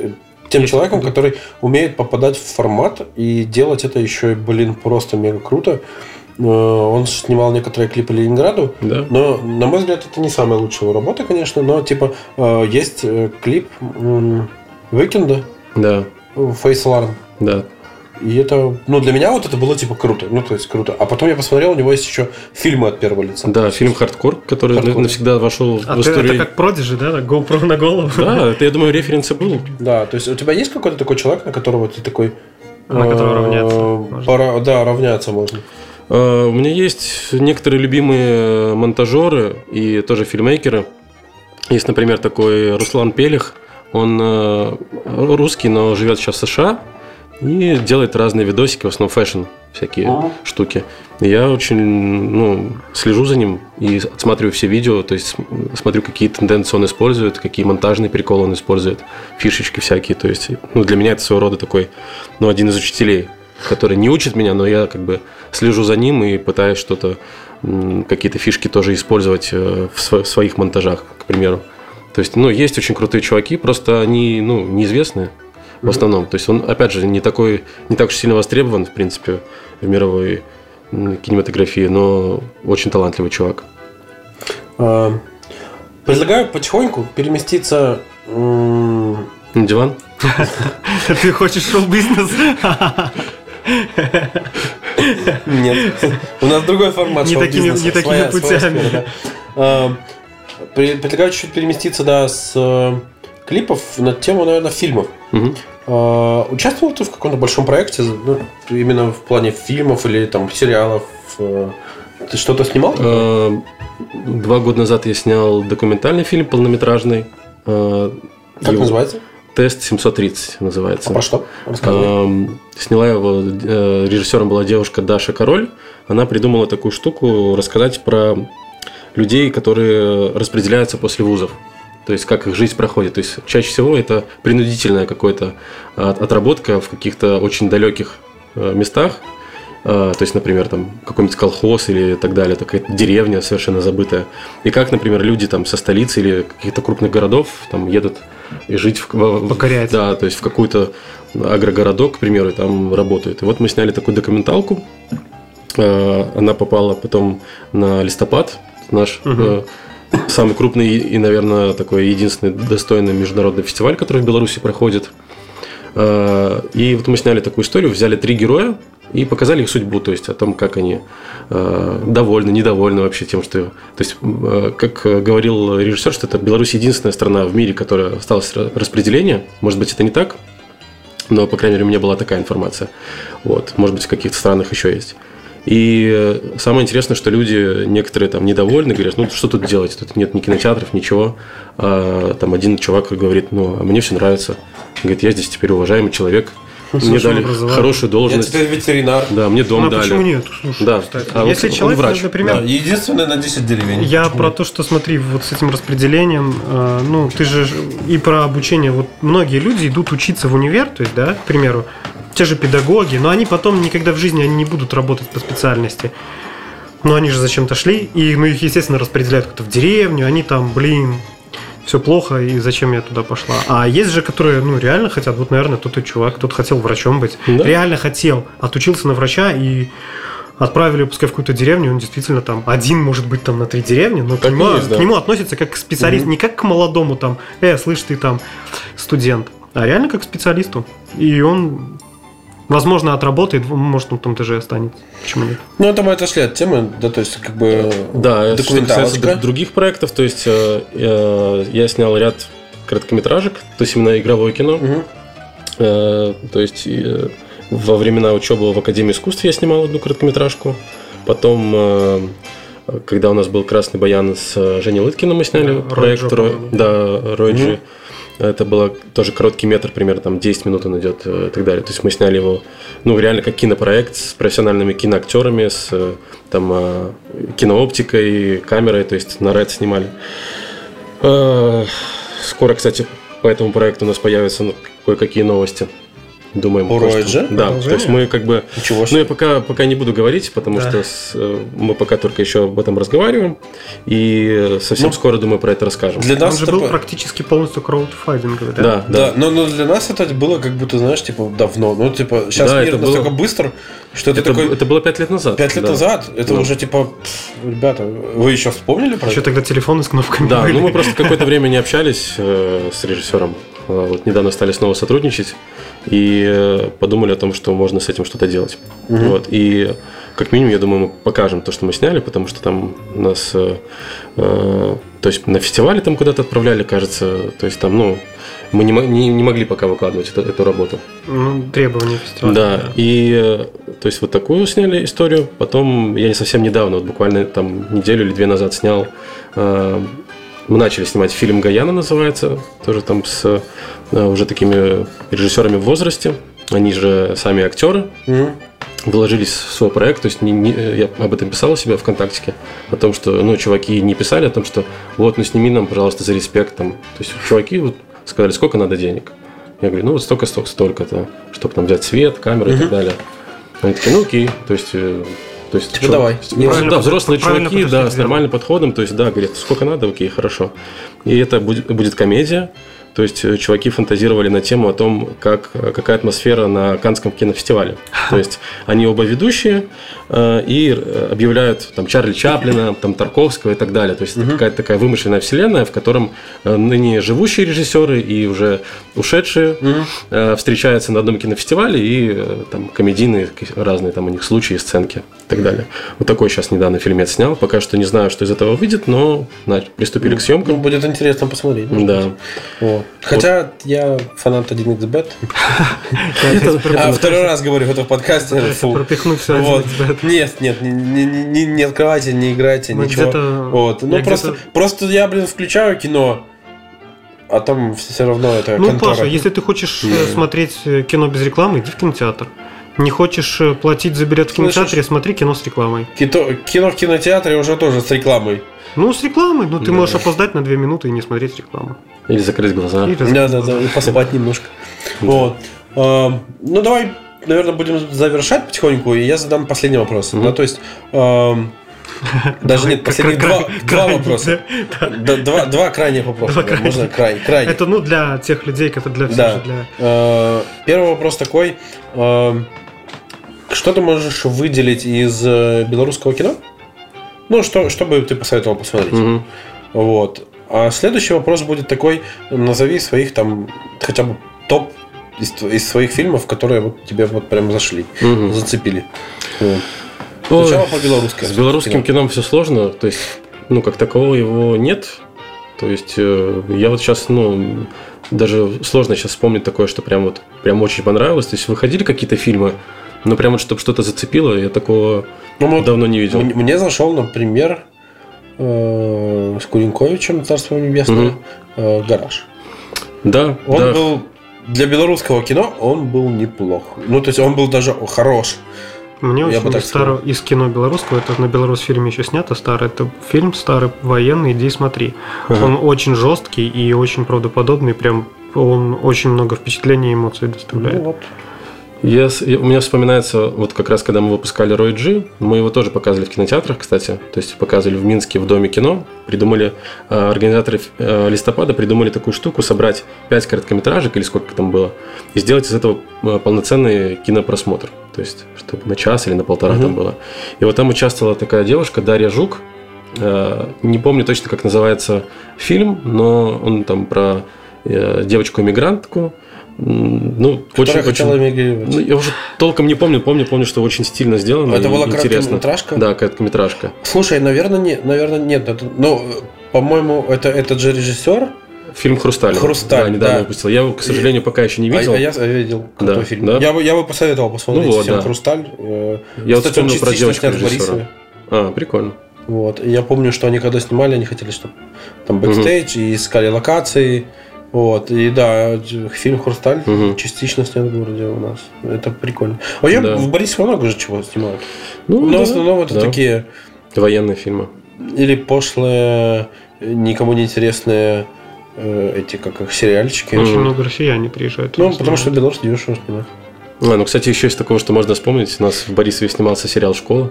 Тем человеком, который умеет попадать в формат и делать это еще, блин, просто мега круто. Он снимал некоторые клипы Ленинграду, да. но, на мой взгляд, это не самая лучшая его работа, конечно, но, типа, есть клип Викенда, да. Face Alarm. Да. И это, ну, для меня вот это было, типа, круто. Ну, то есть, круто. А потом я посмотрел, у него есть еще фильмы от первого лица. Да, фильм «Хардкор», который Хардкор. навсегда вошел а в историю. Это как Продиджи, да? GoPro на голову. Да, это, я думаю, референсы был. Да, то есть, у тебя есть какой-то такой человек, на которого ты такой... На которого равняться. Да, равняться можно. У меня есть некоторые любимые монтажеры и тоже фильмейкеры. Есть, например, такой Руслан Пелих. Он русский, но живет сейчас в США и делает разные видосики, в основном фэшн всякие А-а-а. штуки. Я очень ну, слежу за ним и отсматриваю все видео, то есть смотрю, какие тенденции он использует, какие монтажные приколы он использует, фишечки всякие. То есть, ну, для меня это своего рода такой, ну, один из учителей, который не учит меня, но я как бы слежу за ним и пытаюсь что-то, какие-то фишки тоже использовать в своих монтажах, к примеру. То есть, ну, есть очень крутые чуваки, просто они, ну, неизвестные. В основном. То есть он, опять же, не такой, не так уж сильно востребован, в принципе, в мировой кинематографии, но очень талантливый чувак. Предлагаю потихоньку переместиться... На диван? Ты хочешь шоу-бизнес? Нет. У нас другой формат шоу-бизнеса. Не такими путями. Предлагаю чуть-чуть переместиться, да, с клипов на тему, наверное, фильмов. Uh, участвовал ты в каком-то большом проекте, ну, именно в плане фильмов или там сериалов? Uh, ты что-то снимал? Uh, два года назад я снял документальный фильм полнометражный. Uh, как его... называется? Тест семьсот тридцать называется. А про что? Рассказывай. Uh, сняла его, uh, режиссером была девушка Даша Король. Она придумала такую штуку рассказать про людей, которые распределяются после вузов. То есть, как их жизнь проходит. То есть, чаще всего это принудительная какая-то отработка в каких-то очень далеких местах. То есть, например, там какой-нибудь колхоз или так далее, такая деревня совершенно забытая. И как, например, люди там со столицы или каких-то крупных городов там едут и жить в, в, да, то есть в какой-то агрогородок, к примеру, и там работают. И вот мы сняли такую документалку. Она попала потом на Листопад, наш... Угу. Самый крупный и, наверное, такой единственный достойный международный фестиваль, который в Беларуси проходит. И вот мы сняли такую историю, взяли три героя и показали их судьбу, то есть о том, как они довольны, недовольны вообще тем, что... То есть, как говорил режиссер, что это Беларусь единственная страна в мире, которая осталась распределение. Может быть, это не так, но, по крайней мере, у меня была такая информация. Вот. Может быть, в каких-то странах еще есть. И самое интересное, что люди некоторые там недовольны, говорят, ну что тут делать, тут нет ни кинотеатров, ничего. А, там один чувак говорит, ну а мне все нравится. Говорит, я здесь теперь уважаемый человек, мне дали хорошую должность. Я теперь ветеринар. Да, мне дом ну, а дали. Почему нет? Слушай, да. А если вот, человек, врач, например, да. единственное на десять деревень. Я почему? Про то, что смотри, вот с этим распределением, э, ну ты же и про обучение. Вот многие люди идут учиться в универ, то есть, да, к примеру. Те же педагоги, но они потом никогда в жизни они не будут работать по специальности. Но они же зачем-то шли, и ну, их, естественно, распределяют кто-то в деревню, они там, блин, все плохо, и зачем я туда пошла. А есть же, которые ну, реально хотят, вот, наверное, тот и чувак, тот хотел врачом быть, да. реально хотел, отучился на врача и... Отправили, пускай, в какую-то деревню, он действительно там один, может быть, там на три деревни, но к нему, есть, да. к нему относятся как к специалисту, угу. не как к молодому там, э, слышь, ты там студент, а реально как к специалисту. И он... Возможно, отработает, может, он там даже и останется. Почему нет? Ну, это мы отошли от темы, да, то есть, как бы да, документалочка. Да, других проектов, то есть, э, э, я снял ряд короткометражек, то есть, именно игровое кино. Угу. Э, то есть, э, во времена учебы в Академии искусств я снимал одну короткометражку. Потом, э, когда у нас был «Красный баян» с Женей Лыткиным, мы сняли да, проект Роджи. Да, Роджи. Угу. Это было тоже короткий метр, примерно там десять минут он идет и так далее. То есть мы сняли его, ну, реально как кинопроект с профессиональными киноактерами, с там, кинооптикой, камерой, то есть на рэд снимали. Скоро, кстати, по этому проекту у нас появятся кое-какие новости. Думаем, просто... Да, О, то есть мы как бы... Ничего себе. Ну, я пока, пока не буду говорить, потому да. что с... мы пока только еще об этом разговариваем. И совсем ну, скоро, думаю, про это расскажем. Для нас Он же это... был практически полностью краудфандинговый. Да, да. да. да. Но, но для нас это было как будто, знаешь, типа давно. Ну, типа, сейчас да, мир настолько было... быстр, что это, это такой... Это было пять лет назад. пять лет да. назад. Это да. уже типа... Ребята, вы еще вспомнили про еще это? Еще тогда телефоны с кнопками Да, были. Ну мы просто какое-то время не общались э, с режиссером. Вот недавно стали снова сотрудничать и подумали о том, что можно с этим что-то делать. Угу. Вот. И как минимум, я думаю, мы покажем то, что мы сняли, потому что там нас э, э, то есть на фестивале там куда-то отправляли, кажется. То есть там, ну, мы не, не, не могли пока выкладывать это, эту работу. Ну, требования фестиваля. Да. да. И То есть вот такую сняли историю. Потом я не совсем недавно, вот буквально там неделю или две назад снял, э, мы начали снимать фильм «Гаяна» называется, тоже там с э, уже такими режиссерами в возрасте. Они же сами актеры, mm-hmm. вложились в свой проект. То есть не, не, я об этом писал у себя ВКонтакте, о том, что ну, чуваки не писали о том, что вот, ну сними нам, пожалуйста, за респект. Там. То есть чуваки вот сказали, сколько надо денег. Я говорю, ну вот столько, столько, столько-то, чтобы там взять свет, камеры mm-hmm. и так далее. Они такие, ну окей, то есть... То есть типа, давай. Правильно, да, взрослые чуваки, да, с нормальным подходом, то есть, да, говорят, сколько надо, окей, хорошо. И это будет, будет комедия. То есть чуваки фантазировали на тему о том, как, какая атмосфера на Каннском кинофестивале. То есть они оба ведущие э, и объявляют там, Чарли Чаплина, там, Тарковского и так далее. То есть угу. это какая-то такая вымышленная вселенная, в котором э, ныне живущие режиссеры и уже ушедшие угу. э, встречаются на одном кинофестивале и э, там, комедийные разные там, у них случаи, сценки и так далее. Вот такой сейчас недавно фильмец снял. Пока что не знаю, что из этого выйдет, но на, приступили ну, к съемкам. Ну, будет интересно посмотреть. Да. Хотя вот. Я фанат один икс бет. А второй раз говорю это в подкасте. Пропихнуть все один икс бет. Нет, нет, не открывайте, не играйте, ничего. Ну просто, просто я, блин, включаю кино, а там все равно это. Ну, Паша, если ты хочешь смотреть кино без рекламы, иди в кинотеатр. Не хочешь платить за билет в кинотеатре, смотри кино с рекламой. Кино в кинотеатре уже тоже с рекламой. Ну, с рекламой, но ты да. можешь опоздать на две минуты и не смотреть рекламу. Или закрыть глаза. Или да, да, да, и посыпать немножко. Вот. Ну, давай, наверное, будем завершать потихоньку, и я задам последний вопрос. Ну, то есть, даже нет, последних два вопроса. Два крайних вопроса. Можно крайне. Это, ну, для тех людей, это для всех. Первый вопрос такой. Что ты можешь выделить из белорусского кино? Ну, что, что бы ты посоветовал посмотреть? Mm-hmm. Вот. А следующий вопрос будет такой: назови своих там хотя бы топ из, из своих фильмов, которые вот тебе вот прям зашли, mm-hmm. зацепили. Mm. Сначала по белорусскому. С белорусским кино все сложно, то есть, ну, как такового его нет. То есть я вот сейчас, ну, даже сложно сейчас вспомнить такое, что прям вот прям очень понравилось. То есть выходили какие-то фильмы, но прям вот чтобы что-то зацепило, я такого ну, давно не видел. Мне, мне зашел, например, э, с Куренковичем, царство небесное, угу. э, «Гараж». Да. Он да. был для белорусского кино он был неплох. Ну то есть он был даже хорош. Мне я очень старый из кино белорусского, это на Белорусфильме еще снято, старый, это фильм старый военный, иди смотри. Ага. Он очень жесткий и очень правдоподобный, прям он очень много впечатлений и эмоций доставляет. Ну, вот. Я, у меня вспоминается, вот как раз когда мы выпускали «Рой Джи», мы его тоже показывали в кинотеатрах, кстати, то есть показывали в Минске в Доме кино, придумали, организаторы «Листопада» придумали такую штуку, собрать пять короткометражек или сколько там было, и сделать из этого полноценный кинопросмотр, то есть чтобы на час или на полтора угу. там было. И вот там участвовала такая девушка Дарья Жук, не помню точно, как называется фильм, но он там про девочку-эмигрантку, ну, очень, очень... Ну, я уже толком не помню, помню, помню, что очень стильно сделано. Это была короткометражка? Да, короткометражка. Слушай, наверное, не, наверное нет. Это, ну, по-моему, это этот же режиссер. Фильм «Хрусталь». «Хрусталь», да, недавно да. выпустил. Я его, к сожалению, пока еще не видел. А, а я видел какой да, фильм. Да? Я, бы, я бы посоветовал посмотреть ну, вот, всем да. «Хрусталь». Я Кстати, вот вспомнил про девочку режиссера. А, прикольно. Вот. Я помню, что они когда снимали, они хотели, чтобы там бэкстейдж, угу. и искали локации. Вот, и да, фильм «Хрусталь» угу. частично снят в городе у нас. Это прикольно. Вообще, да. в Борисове много же чего снимают. Ну, но в да. основном это да. такие... военные фильмы. Или пошлые, никому не интересные э, эти, как их, сериальчики. Очень много россияне приезжают. Ну, потому что белорусы дешево снимают. А, ну, кстати, еще из такого, что можно вспомнить, у нас в Борисове снимался сериал «Школа».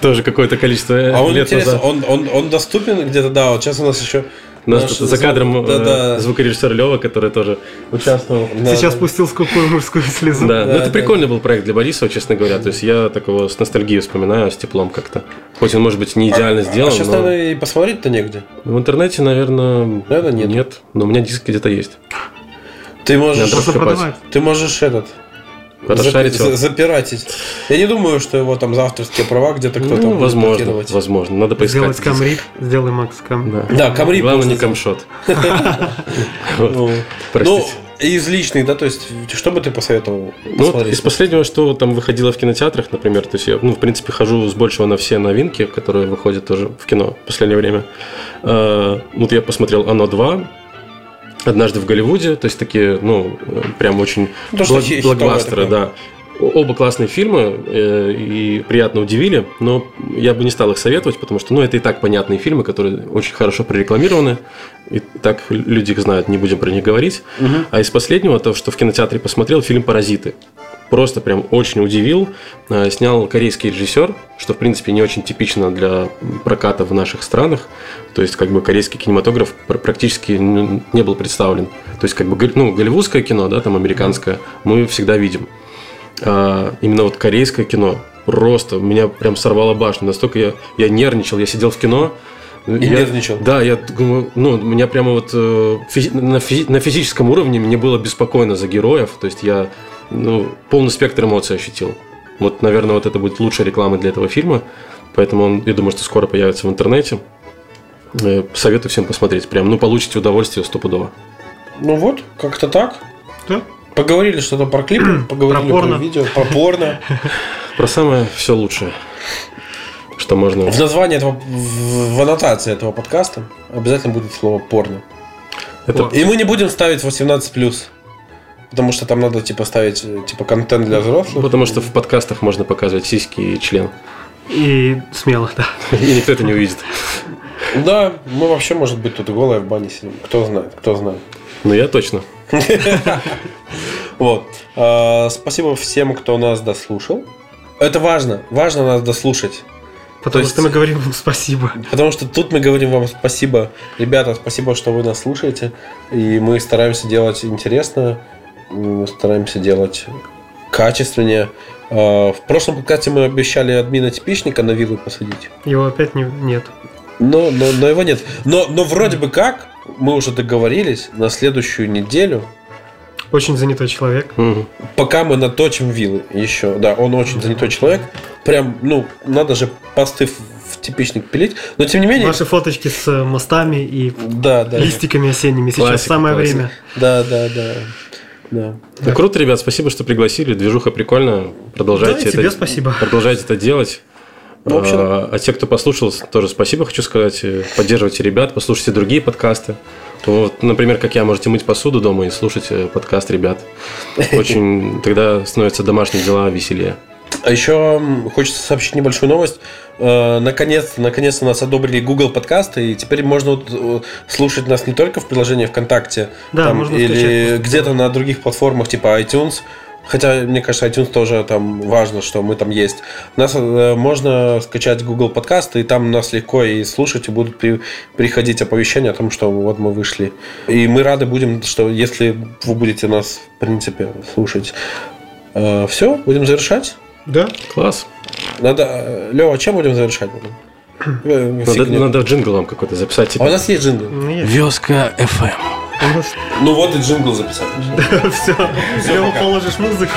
Тоже какое-то количество лет назад. Он доступен где-то, да, вот сейчас у нас еще... У нас Наш, за кадром да, да. звукорежиссер Лёва, который тоже участвовал. Да, Сейчас да. пустил скупую мужскую слезу. Да, да, ну, это да, прикольный да. был проект для Борисова, честно говоря. То есть я такого с ностальгией вспоминаю, с теплом как-то. Хоть он, может быть, не идеально а, сделан. А сейчас, но... наверное, и посмотреть-то негде. В интернете, наверное, наверное нет. нет. Но у меня диск где-то есть. Ты можешь, ты можешь этот... Зап- запиратить. Я не думаю, что его там за авторские права где-то кто-то ну, возможно, блокировать. Возможно, надо поискать. Сделать камрип, сделай Макс Кам. Да, да камрип. Главное не камшот. Простите. Из личных, да, то есть, что бы ты посоветовал посмотреть? Ну, вот из последнего, что там выходило в кинотеатрах, например, то есть я, ну, в принципе, хожу с большего на все новинки, которые выходят тоже в кино в последнее время. Вот я посмотрел «Оно два», «Однажды в Голливуде», то есть такие, ну, прям очень блок- блокбастеры, да. Оба классные фильмы и приятно удивили, но я бы не стал их советовать, потому что, ну, это и так понятные фильмы, которые очень хорошо прорекламированы, и так люди их знают, не будем про них говорить. Угу. А из последнего, то, что в кинотеатре посмотрел, фильм «Паразиты». Просто прям очень удивил. Снял корейский режиссер, что, в принципе, не очень типично для проката в наших странах. То есть, как бы, корейский кинематограф практически не был представлен. То есть, как бы, ну, голливудское кино, да, там, американское, мы всегда видим. А именно вот корейское кино просто меня прям сорвало башню. Настолько я, я нервничал, я сидел в кино. И я, нервничал? Да, я думаю, ну, у меня прямо вот физи- на, физи- на физическом уровне мне было беспокойно за героев. То есть я, ну, полный спектр эмоций ощутил. Вот, наверное, вот это будет лучшей рекламой для этого фильма. Поэтому он, я думаю, что скоро появится в интернете. Советую всем посмотреть. Прям, ну, получите удовольствие стопудово. Ну вот, как-то так. Да. Поговорили что-то про клипы, поговорили про, про видео, про порно. Про самое все лучшее, что можно... В названии этого, в аннотации этого подкаста обязательно будет слово «порно». Это... И мы не будем ставить восемнадцать плюс, потому что там надо типа ставить типа контент для взрослых. Потому что в подкастах можно показывать сиськи и член. И смело, да. И никто это не увидит. Да, мы вообще, может быть, тут голые в бане сидим. Кто знает, кто знает. Ну, я точно. Вот. Спасибо всем, кто нас дослушал. Это важно. Важно нас дослушать. Потому что мы говорим вам спасибо. Потому что тут мы говорим вам спасибо. Ребята, спасибо, что вы нас слушаете. И мы стараемся делать интересно. Мы стараемся делать качественнее. В прошлом подкасте мы обещали админа типичника на виллу посадить. Его опять не, нет. Но, но, но его нет. Но, но вроде бы как мы уже договорились на следующую неделю. Очень занятой человек. Угу. Пока мы наточим вилы еще. Да, он очень занятой человек. Прям, ну, надо же посты в, в типичник пилить. Но тем не менее... Ваши фоточки с мостами и да, да, листиками да. осенними сейчас классика, самое классика. Время. Да, да, да. Да. Ну, круто, ребят, спасибо, что пригласили. Движуха прикольная. Продолжайте, да, и тебе это, спасибо. Продолжайте это делать. А, а те, кто послушал, тоже спасибо хочу сказать. Поддерживайте ребят, послушайте другие подкасты. Вот, например, как я, можете мыть посуду дома и слушать подкаст ребят. Очень тогда становятся домашние дела веселее. А еще хочется сообщить небольшую новость. Наконец-то, наконец-то нас одобрили Google подкасты, и теперь можно слушать нас не только в приложении ВКонтакте, да, там, можно или где-то на других платформах типа iTunes. Хотя, мне кажется, iTunes тоже там важно, что мы там есть. Нас э, можно скачать Google подкасты, и там нас легко и слушать, и будут при, приходить оповещения о том, что вот мы вышли. И мы рады будем, что если вы будете нас, в принципе, слушать. Э, все, будем завершать? Да, класс. Надо, Лёва, чем будем завершать? Надо, надо джинглом какой-то записать. Типа. А у нас есть джингл? Вёска эф эм. Ну вот и джингл записал. Все, все, положишь музыку.